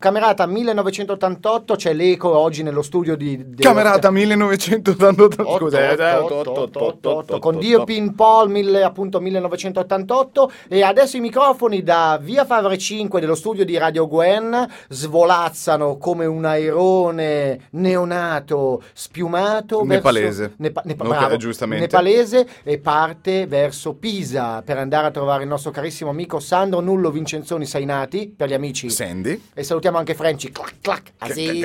Camerata 1988, c'è l'eco oggi nello studio di Camerata 1988, scusa, con Dio Pin Paul, appunto 1988. E adesso i microfoni da Via Favre 5 dello studio di Radio Gwen svolazzano come un airone neonato spiumato nepalese, giustamente nepalese, e parte verso Pisa per andare a trovare il nostro carissimo amico Sandro Nullo, Vincenzoni, Sainati per gli amici, Sandy, e salutiamo anche Franci, clac clac, Aziz.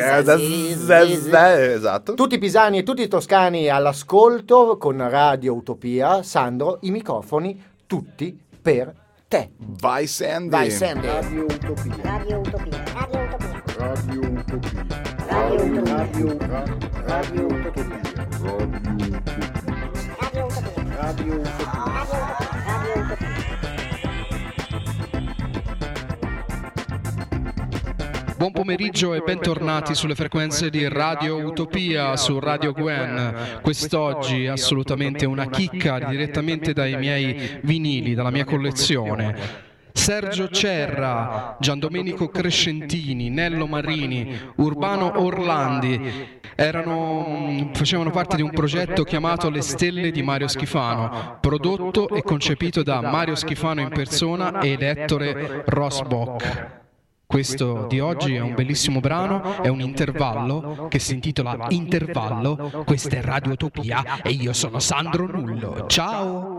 Esatto, tutti pisani e tutti i toscani all'ascolto con Radio Utopia. Sandro, i microfoni tutti per te. Vai Sandy. Vai Sandy. Radio Utopia. Radio Utopia. Radio Utopia. Radio Utopia. Radio Utopia. Radio Utopia. Radio Utopia. Radio Utopia. Buon pomeriggio e bentornati sulle frequenze di Radio Utopia su Radio Gwen. Quest'oggi assolutamente una chicca direttamente dai miei vinili, dalla mia collezione. Sergio Cerra, Giandomenico Crescentini, Nello Marini, Urbano Orlandi facevano parte di un progetto chiamato Le Stelle di Mario Schifano, prodotto e concepito da Mario Schifano in persona ed Ettore Rosbock. Questo di oggi è un bellissimo brano, è un intervallo che si intitola Intervallo. Questa è Radio Utopia e io sono Sandro Nullo. Ciao!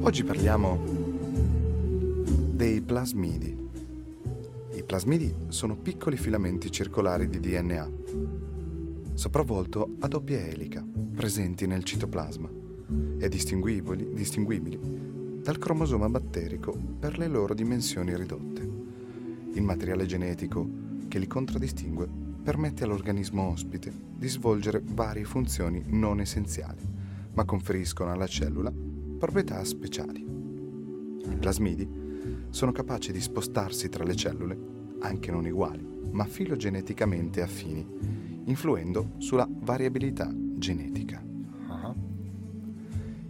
Oggi parliamo dei plasmidi. I plasmidi sono piccoli filamenti circolari di DNA, sopravvolto a doppia elica, presenti nel citoplasma e distinguibili dal cromosoma batterico per le loro dimensioni ridotte. Il materiale genetico che li contraddistingue permette all'organismo ospite di svolgere varie funzioni non essenziali, ma conferiscono alla cellula proprietà speciali. I plasmidi sono capaci di spostarsi tra le cellule, anche non uguali, ma filogeneticamente affini, influendo sulla variabilità genetica.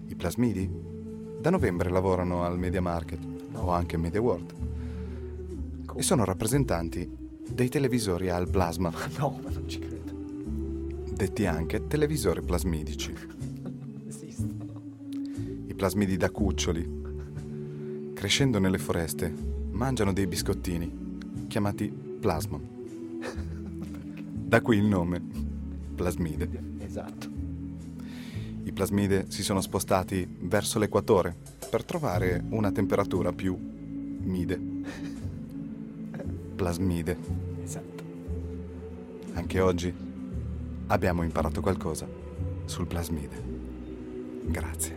I plasmidi? Da novembre lavorano al Media Market o anche Media World e sono rappresentanti dei televisori al plasma. No, ma non ci credo. Detti anche televisori plasmidici. Non esistono. I plasmidi da cuccioli, crescendo nelle foreste, mangiano dei biscottini chiamati plasma. Da qui il nome, plasmide. Esatto. I plasmide si sono spostati verso l'equatore per trovare una temperatura più mide. Plasmide. Esatto. Anche oggi abbiamo imparato qualcosa sul plasmide. Grazie.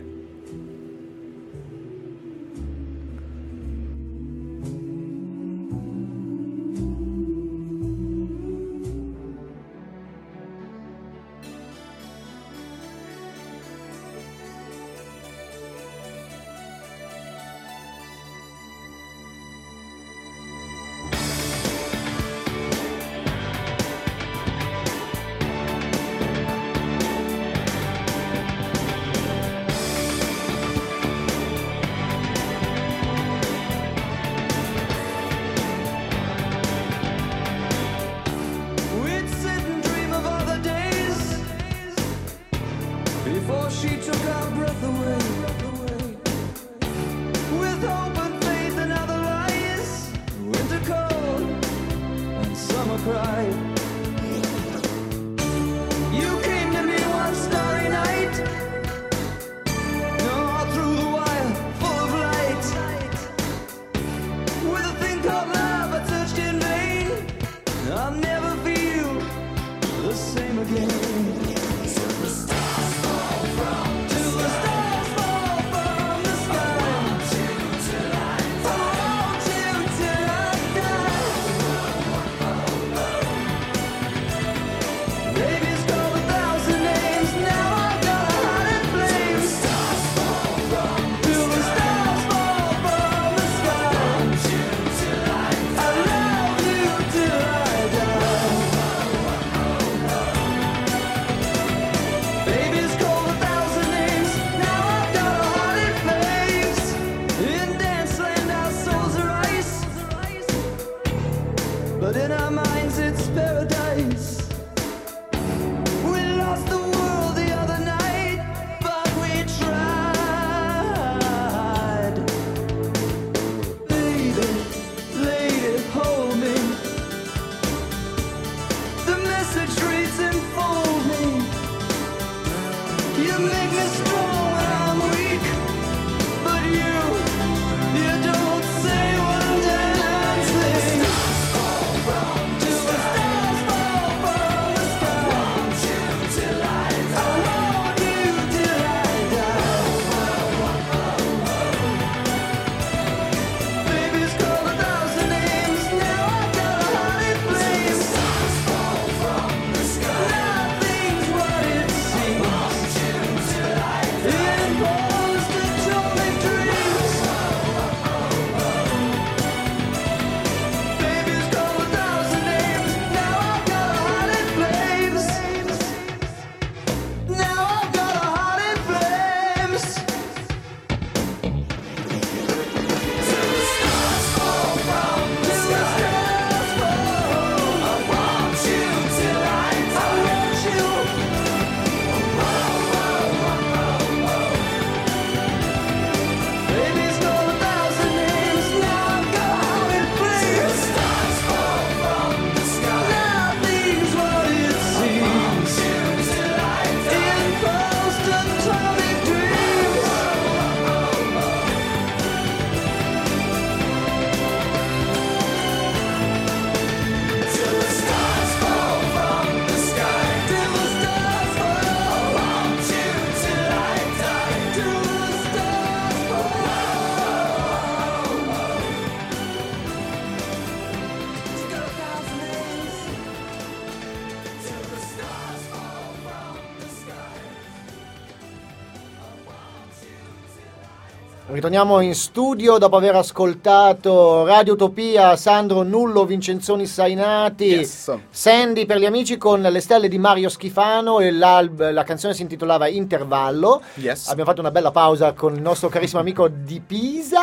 Ritorniamo in studio dopo aver ascoltato Radio Utopia, Sandro Nullo, Vincenzoni, Sainati, yes. Sandy per gli amici con Le Stelle di Mario Schifano e la canzone si intitolava Intervallo, yes. Abbiamo fatto una bella pausa con il nostro carissimo amico di Pisa,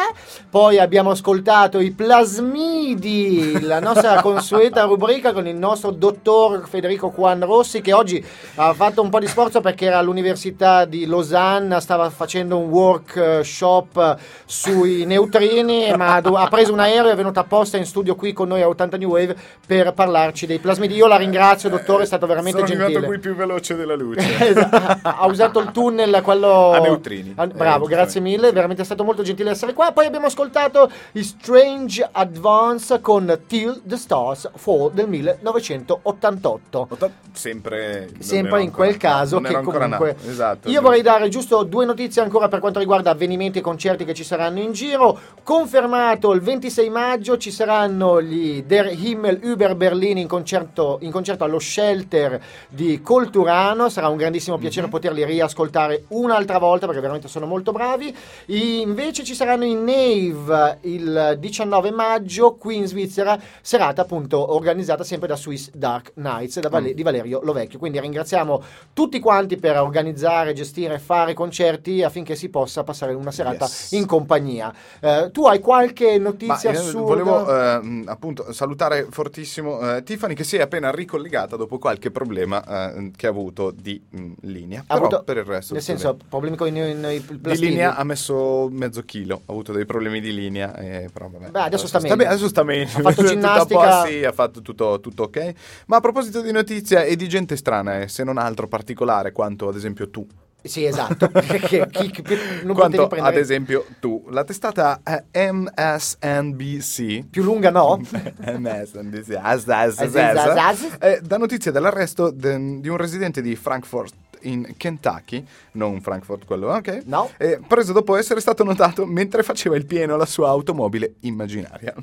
poi abbiamo ascoltato i Plasmidi, la nostra consueta rubrica con il nostro dottor Federico Juan Rossi, che oggi ha fatto un po' di sforzo perché era all'Università di Losanna, stava facendo un workshop sui neutrini, ma ha preso un aereo e è venuto apposta in studio qui con noi a 80 New Wave per parlarci dei plasmidi. Io la ringrazio, dottore, è stato veramente gentile. Sono arrivato qui più veloce della luce. Ha usato il tunnel, quello a neutrini. Bravo, grazie mille, veramente è stato molto gentile essere qua. Poi abbiamo ascoltato i Strange Advance con Till the Stars Fall del 1988. Sempre in quel caso che comunque. Esatto, io vorrei dare giusto due notizie ancora per quanto riguarda avvenimenti e concerti che ci saranno in giro. Confermato il 26 maggio ci saranno gli Der Himmel über Berlin in concerto allo Shelter di Colturano, sarà un grandissimo piacere poterli riascoltare un'altra volta perché veramente sono molto bravi. Invece ci saranno i Nave il 19 maggio qui in Svizzera, serata appunto organizzata sempre da Swiss Dark Nights di Valerio Lovecchio, quindi ringraziamo tutti quanti per organizzare, gestire e fare concerti affinché si possa passare una serata in compagnia. Tu hai qualche notizia assurda? Volevo appunto salutare fortissimo Tiffany, che si è appena ricollegata dopo qualche problema che ha avuto di linea. Però avuto, per il resto, nel senso, problemi con i plasmidi. Di linea ha messo mezzo chilo, ha avuto dei problemi di linea, però vabbè. Beh, adesso sta meglio. Ha fatto ginnastica. Sì, ha fatto tutto ok. Ma a proposito di notizia e di gente strana, se non altro particolare quanto ad esempio tu. Sì, esatto. Non quanto ad esempio tu, la testata MSNBC più lunga, no? MSNBC dà notizia dell'arresto di un residente di Frankfurt in Kentucky, non Frankfurt quello, ok? No. Preso dopo essere stato notato mentre faceva il pieno alla sua automobile immaginaria.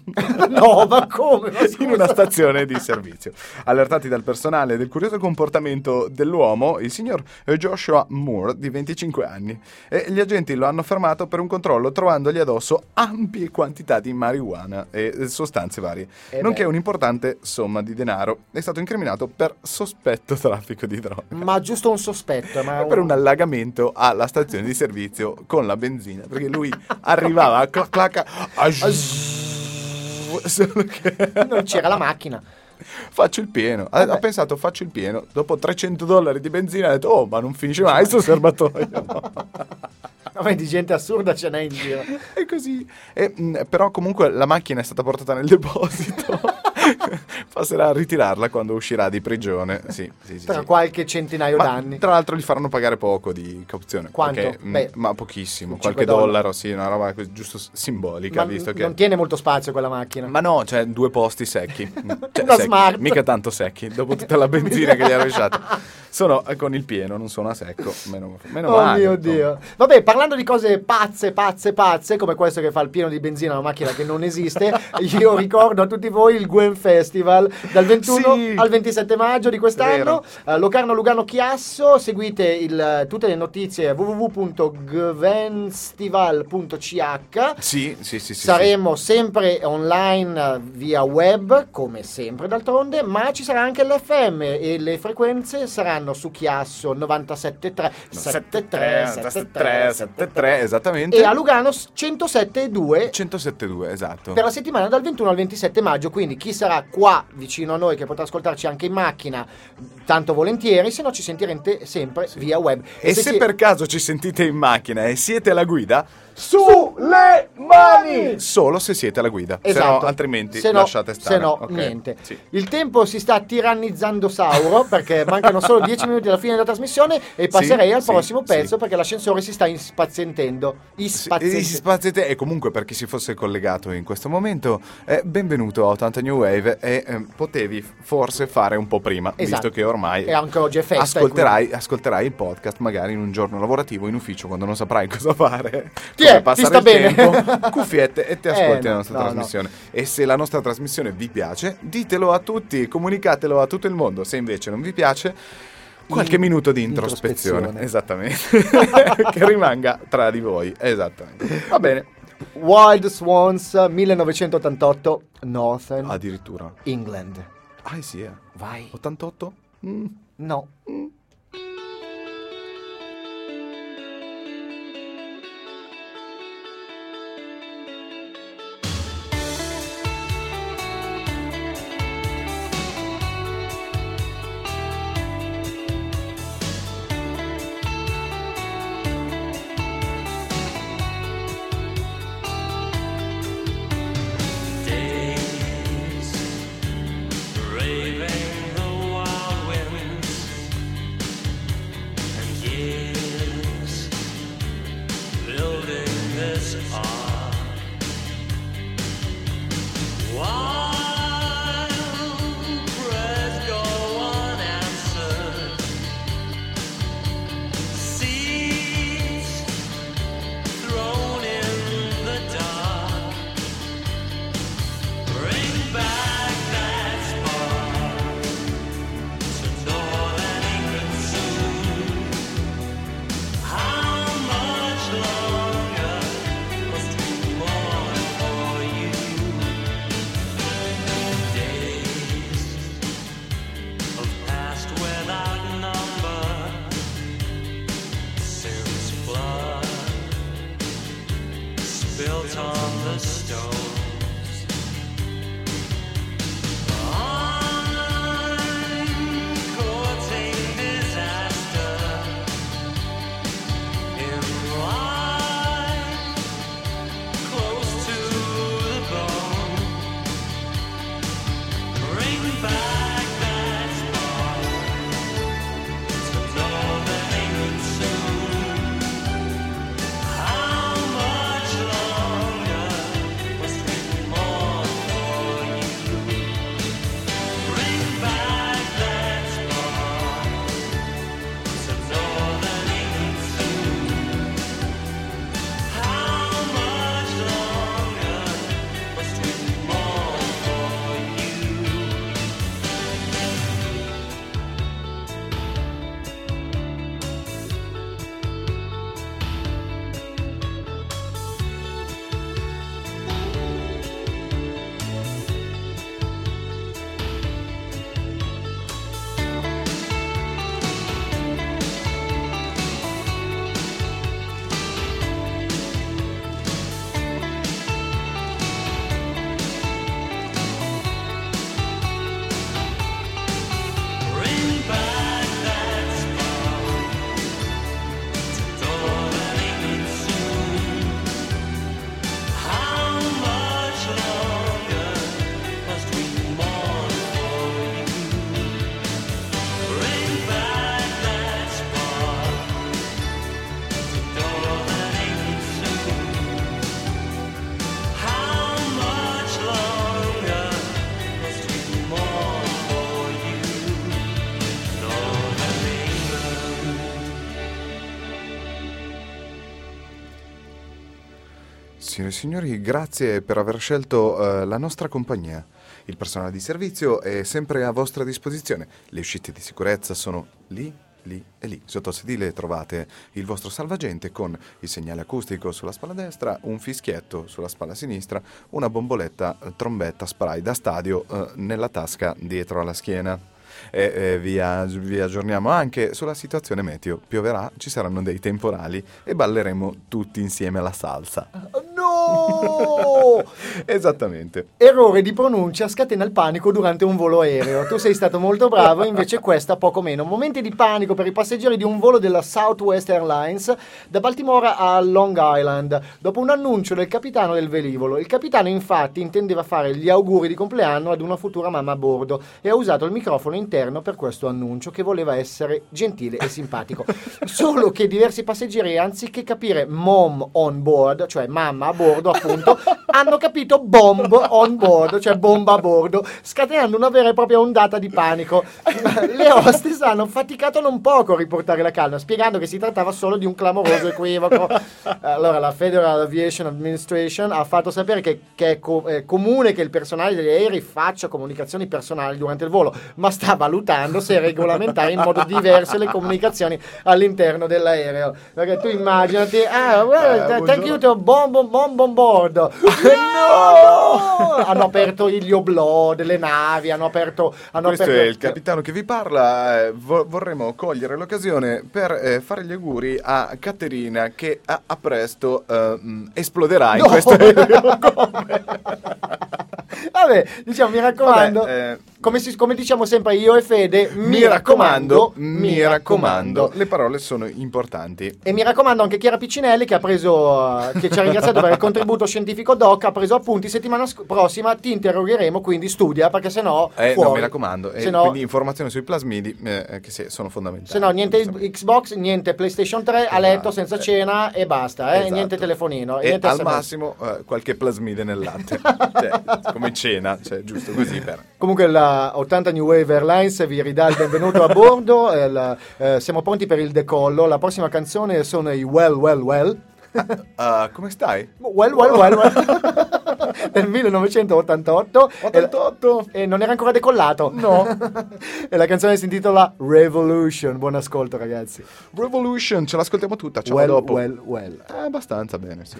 No, ma come? Ma in una stazione di servizio. Allertati dal personale del curioso comportamento dell'uomo, il signor Joshua Moore, di 25 anni, e gli agenti lo hanno fermato per un controllo trovandogli addosso ampie quantità di marijuana e sostanze varie, nonché un'importante somma di denaro. È stato incriminato per sospetto traffico di droga. Ma giusto un sospetto. Per un allagamento alla stazione di servizio con la benzina, perché lui arrivava a solo che non c'era la macchina. Faccio il pieno, ha pensato faccio il pieno, dopo $300 di benzina ha detto oh ma non finisce mai sto serbatoio. Ma di gente assurda ce n'è in giro. È così. Però comunque la macchina è stata portata nel deposito. Passerà a ritirarla quando uscirà di prigione. Sì, tra qualche centinaio d'anni. Tra l'altro gli faranno pagare poco di cauzione. Quanto? Perché, ma pochissimo, qualche $5. Sì, una roba giusto simbolica. Ma visto che non tiene molto spazio quella macchina. Ma no, cioè 2 posti secchi. Cioè, una secchi, smart. Mica tanto secchi, dopo tutta la benzina che gli ha rovesciato. Sono con il pieno, non sono a secco. Meno oh male, mio Dio. No. Vabbè, parlando di cose pazze, come questo che fa il pieno di benzina a una macchina che non esiste, io ricordo a tutti voi il Gwen Festival dal 21 al 27 maggio di quest'anno, Locarno, Lugano, Chiasso. Seguite tutte le notizie www.gwenfestival.ch. Sì, saremo sempre online via web, come sempre d'altronde, ma ci sarà anche l'FM e le frequenze saranno su Chiasso 97.3 esattamente, e a Lugano 107.2 esatto, per la settimana dal 21 al 27 maggio, quindi chi sarà qua vicino a noi che potrà ascoltarci anche in macchina tanto volentieri, se no ci sentirete sempre via web, e se per caso ci sentite in macchina e siete alla guida, sulle mani, solo se siete alla guida, esatto. Se no, altrimenti lasciate stare, se no niente. Il tempo si sta tirannizzando sauro perché mancano solo 10 minuti alla fine della trasmissione e passerei al prossimo pezzo perché l'ascensore si sta ispazientendo. E comunque, per chi si fosse collegato in questo momento, benvenuto a 80 New Wave e potevi forse fare un po' prima, visto che ormai e anche oggi è festa, ascolterai il podcast magari in un giorno lavorativo in ufficio quando non saprai cosa fare. Ti sta bene. Tempo, cuffiette e ti ascolti la nostra trasmissione. E se la nostra trasmissione vi piace, ditelo a tutti, comunicatelo a tutto il mondo. Se invece non vi piace, qualche minuto di introspezione. Esattamente. Che rimanga tra di voi. Esattamente. Va bene. Wild Swans 1988, Northern addirittura England. Ah sì, eh. Vai. 88? Mm. No. Mm. Signore e signori, grazie per aver scelto la nostra compagnia. Il personale di servizio è sempre a vostra disposizione. Le uscite di sicurezza sono lì, lì e lì. Sotto il sedile trovate il vostro salvagente con il segnale acustico sulla spalla destra, un fischietto sulla spalla sinistra, una bomboletta, trombetta, spray da stadio nella tasca dietro alla schiena. E vi aggiorniamo anche sulla situazione meteo. Pioverà, ci saranno dei temporali e balleremo tutti insieme alla salsa. No! Esattamente. Errore di pronuncia scatena il panico durante un volo aereo. Tu sei stato molto bravo, invece questa poco meno. Momenti di panico per i passeggeri di un volo della Southwest Airlines da Baltimora a Long Island dopo un annuncio del capitano del velivolo. Il capitano infatti intendeva fare gli auguri di compleanno ad una futura mamma a bordo e ha usato il microfono interno per questo annuncio, che voleva essere gentile e simpatico. Solo che diversi passeggeri, anziché capire mom on board, cioè mamma a bordo appunto, hanno capito bomb on board, cioè bomba a bordo, scatenando una vera e propria ondata di panico. Le hostess hanno faticato non poco a riportare la calma, spiegando che si trattava solo di un clamoroso equivoco. Allora, la Federal Aviation Administration ha fatto sapere che è comune che il personale degli aerei faccia comunicazioni personali durante il volo, ma sta valutando se regolamentare in modo diverso le comunicazioni all'interno dell'aereo. Perché tu immaginati, thank you to bomb on board. No! Hanno aperto gli oblò delle navi, hanno aperto... Questo è il capitano che vi parla. Vorremmo cogliere l'occasione per fare gli auguri a Caterina, che a presto esploderà in questo aereo. Vabbè, diciamo, mi raccomando, come diciamo sempre io e Fede, mi raccomando, le parole sono importanti. E mi raccomando anche Chiara Piccinelli, che ci ha ringraziato per il contributo scientifico doc, ha preso appunti. Settimana prossima ti interrogheremo, quindi studia, perché sennò fuori. No, mi raccomando, quindi informazioni sui plasmidi che sono fondamentali. Se no, niente Xbox, niente PlayStation 3, a letto senza cena e basta, esatto. Niente telefonino e niente al massimo qualche plasmide nel latte. Come cena, cioè giusto così per... Comunque la 80 New Wave Airlines vi ridà il benvenuto a bordo. Siamo pronti per il decollo. La prossima canzone sono i Well Well Well. Come stai? Well Well Well Well. Del 1988. 88. E non era ancora decollato. No. E la canzone si intitola Revolution. Buon ascolto, ragazzi. Revolution, ce l'ascoltiamo tutta. Ciao, well, dopo. Well Well Well. Abbastanza bene, sì.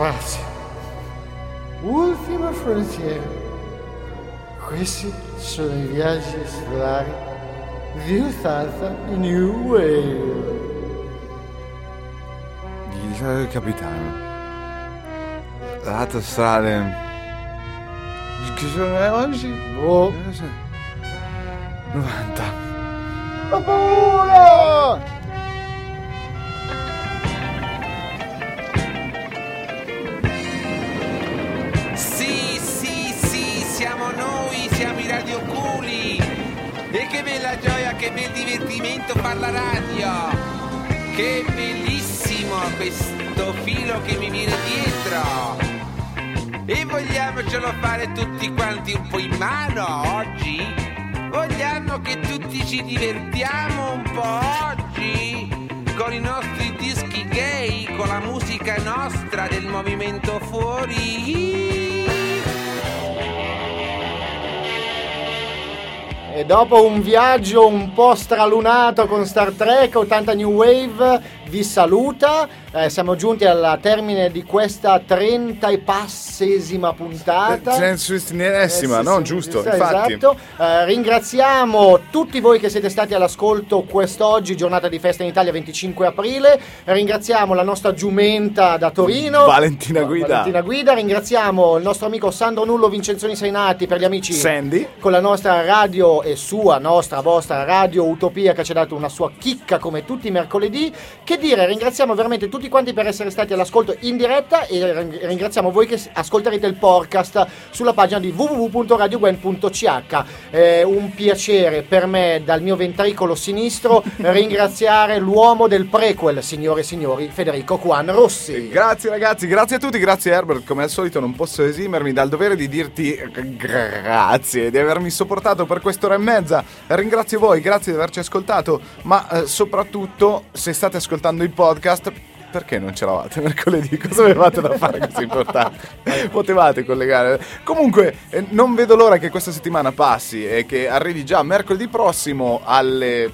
spazio. Ultima frontiera. Questi sono i viaggi stellari di Othansa New Wave. Dice il capitano. Lato strade. Che sono oggi? Boh. 90. Ho paura! Siamo noi, siamo i radioculi. E che bella gioia, che bel divertimento fa la radio. Che bellissimo questo filo che mi viene dietro. E vogliamocelo fare tutti quanti un po' in mano oggi. Vogliamo che tutti ci divertiamo un po' oggi con i nostri dischi gay, con la musica nostra del movimento fuori. E dopo un viaggio un po' stralunato con Star Trek, 80 New Wave vi saluta. Siamo giunti alla termine di questa 30 e passesima puntata. Giusto, infatti. Esatto. Ringraziamo tutti voi che siete stati all'ascolto quest'oggi, giornata di festa in Italia, 25 aprile. Ringraziamo la nostra giumenta da Torino, Valentina Guida. Ringraziamo il nostro amico Sandro Nullo, Vincenzoni Sainati, per gli amici Sandy, con la nostra radio e sua, nostra, vostra Radio Utopia, che ci ha dato una sua chicca come tutti i mercoledì. Che dire, ringraziamo veramente tutti quanti per essere stati all'ascolto in diretta e ringraziamo voi che ascolterete il podcast sulla pagina di www.radioguen.ch. È un piacere per me, dal mio ventricolo sinistro, ringraziare l'uomo del prequel, signore e signori, Federico Juan Rossi. Grazie ragazzi, grazie a tutti, grazie Herbert, come al solito non posso esimermi dal dovere di dirti grazie di avermi sopportato per quest'ora e mezza. Ringrazio voi, grazie di averci ascoltato, ma soprattutto, se state ascoltando il podcast, perché non c'eravate mercoledì? Cosa avevate da fare così importante? Potevate collegare. Comunque non vedo l'ora che questa settimana passi e che arrivi già mercoledì prossimo alle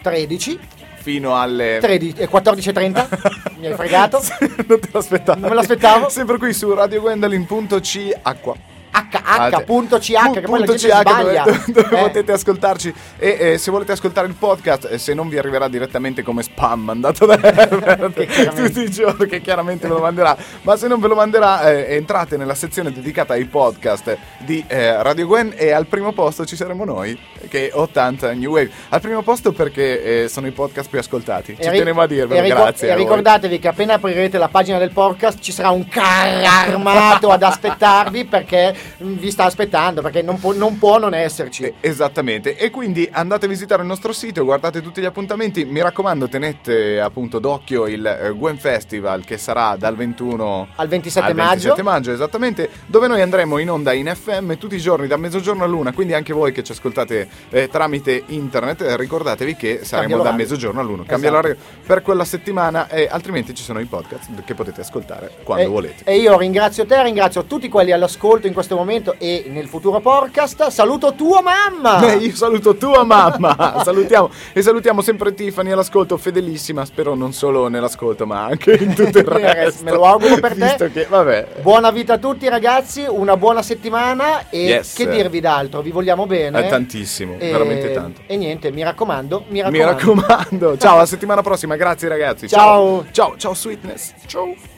13 fino alle 14.30. Mi hai fregato. Non te l'aspettavo. Non me l'aspettavo. Sempre qui su radiogwendelin.ch che poi la gente sbaglia dove potete ascoltarci e se volete ascoltare il podcast, se non vi arriverà direttamente come spam mandato da Herbert tutti i giorni, che chiaramente ve lo manderà, ma se non ve lo manderà entrate nella sezione dedicata ai podcast di Radio Gwen e al primo posto ci saremo noi, che 80 New Wave al primo posto, perché sono i podcast più ascoltati, ci tenevo a dirvelo. Grazie e ricordatevi che appena aprirete la pagina del podcast ci sarà un carro armato ad aspettarvi, perché vi sta aspettando, perché non può non esserci. Esattamente, e quindi andate a visitare il nostro sito, guardate tutti gli appuntamenti, mi raccomando, tenete appunto d'occhio il Gwen Festival, che sarà dal 21 al 27 maggio, esattamente, dove noi andremo in onda in FM tutti i giorni da mezzogiorno all'una, quindi anche voi che ci ascoltate tramite internet, ricordatevi che saremo da mezzogiorno all'una, cambia l'orario per quella settimana, e altrimenti ci sono i podcast che potete ascoltare quando volete. E io ringrazio te, ringrazio tutti quelli all'ascolto in questo momento e nel futuro podcast. Saluto tua mamma. Io saluto tua mamma. Salutiamo sempre Tiffany all'ascolto, fedelissima, spero non solo nell'ascolto ma anche in tutto il resto. Me lo auguro per te. Visto che, vabbè. Buona vita a tutti ragazzi, una buona settimana e che dirvi d'altro, vi vogliamo bene tantissimo, veramente tanto, e niente, mi raccomando. Ciao, alla settimana prossima, grazie ragazzi, ciao sweetness, ciao.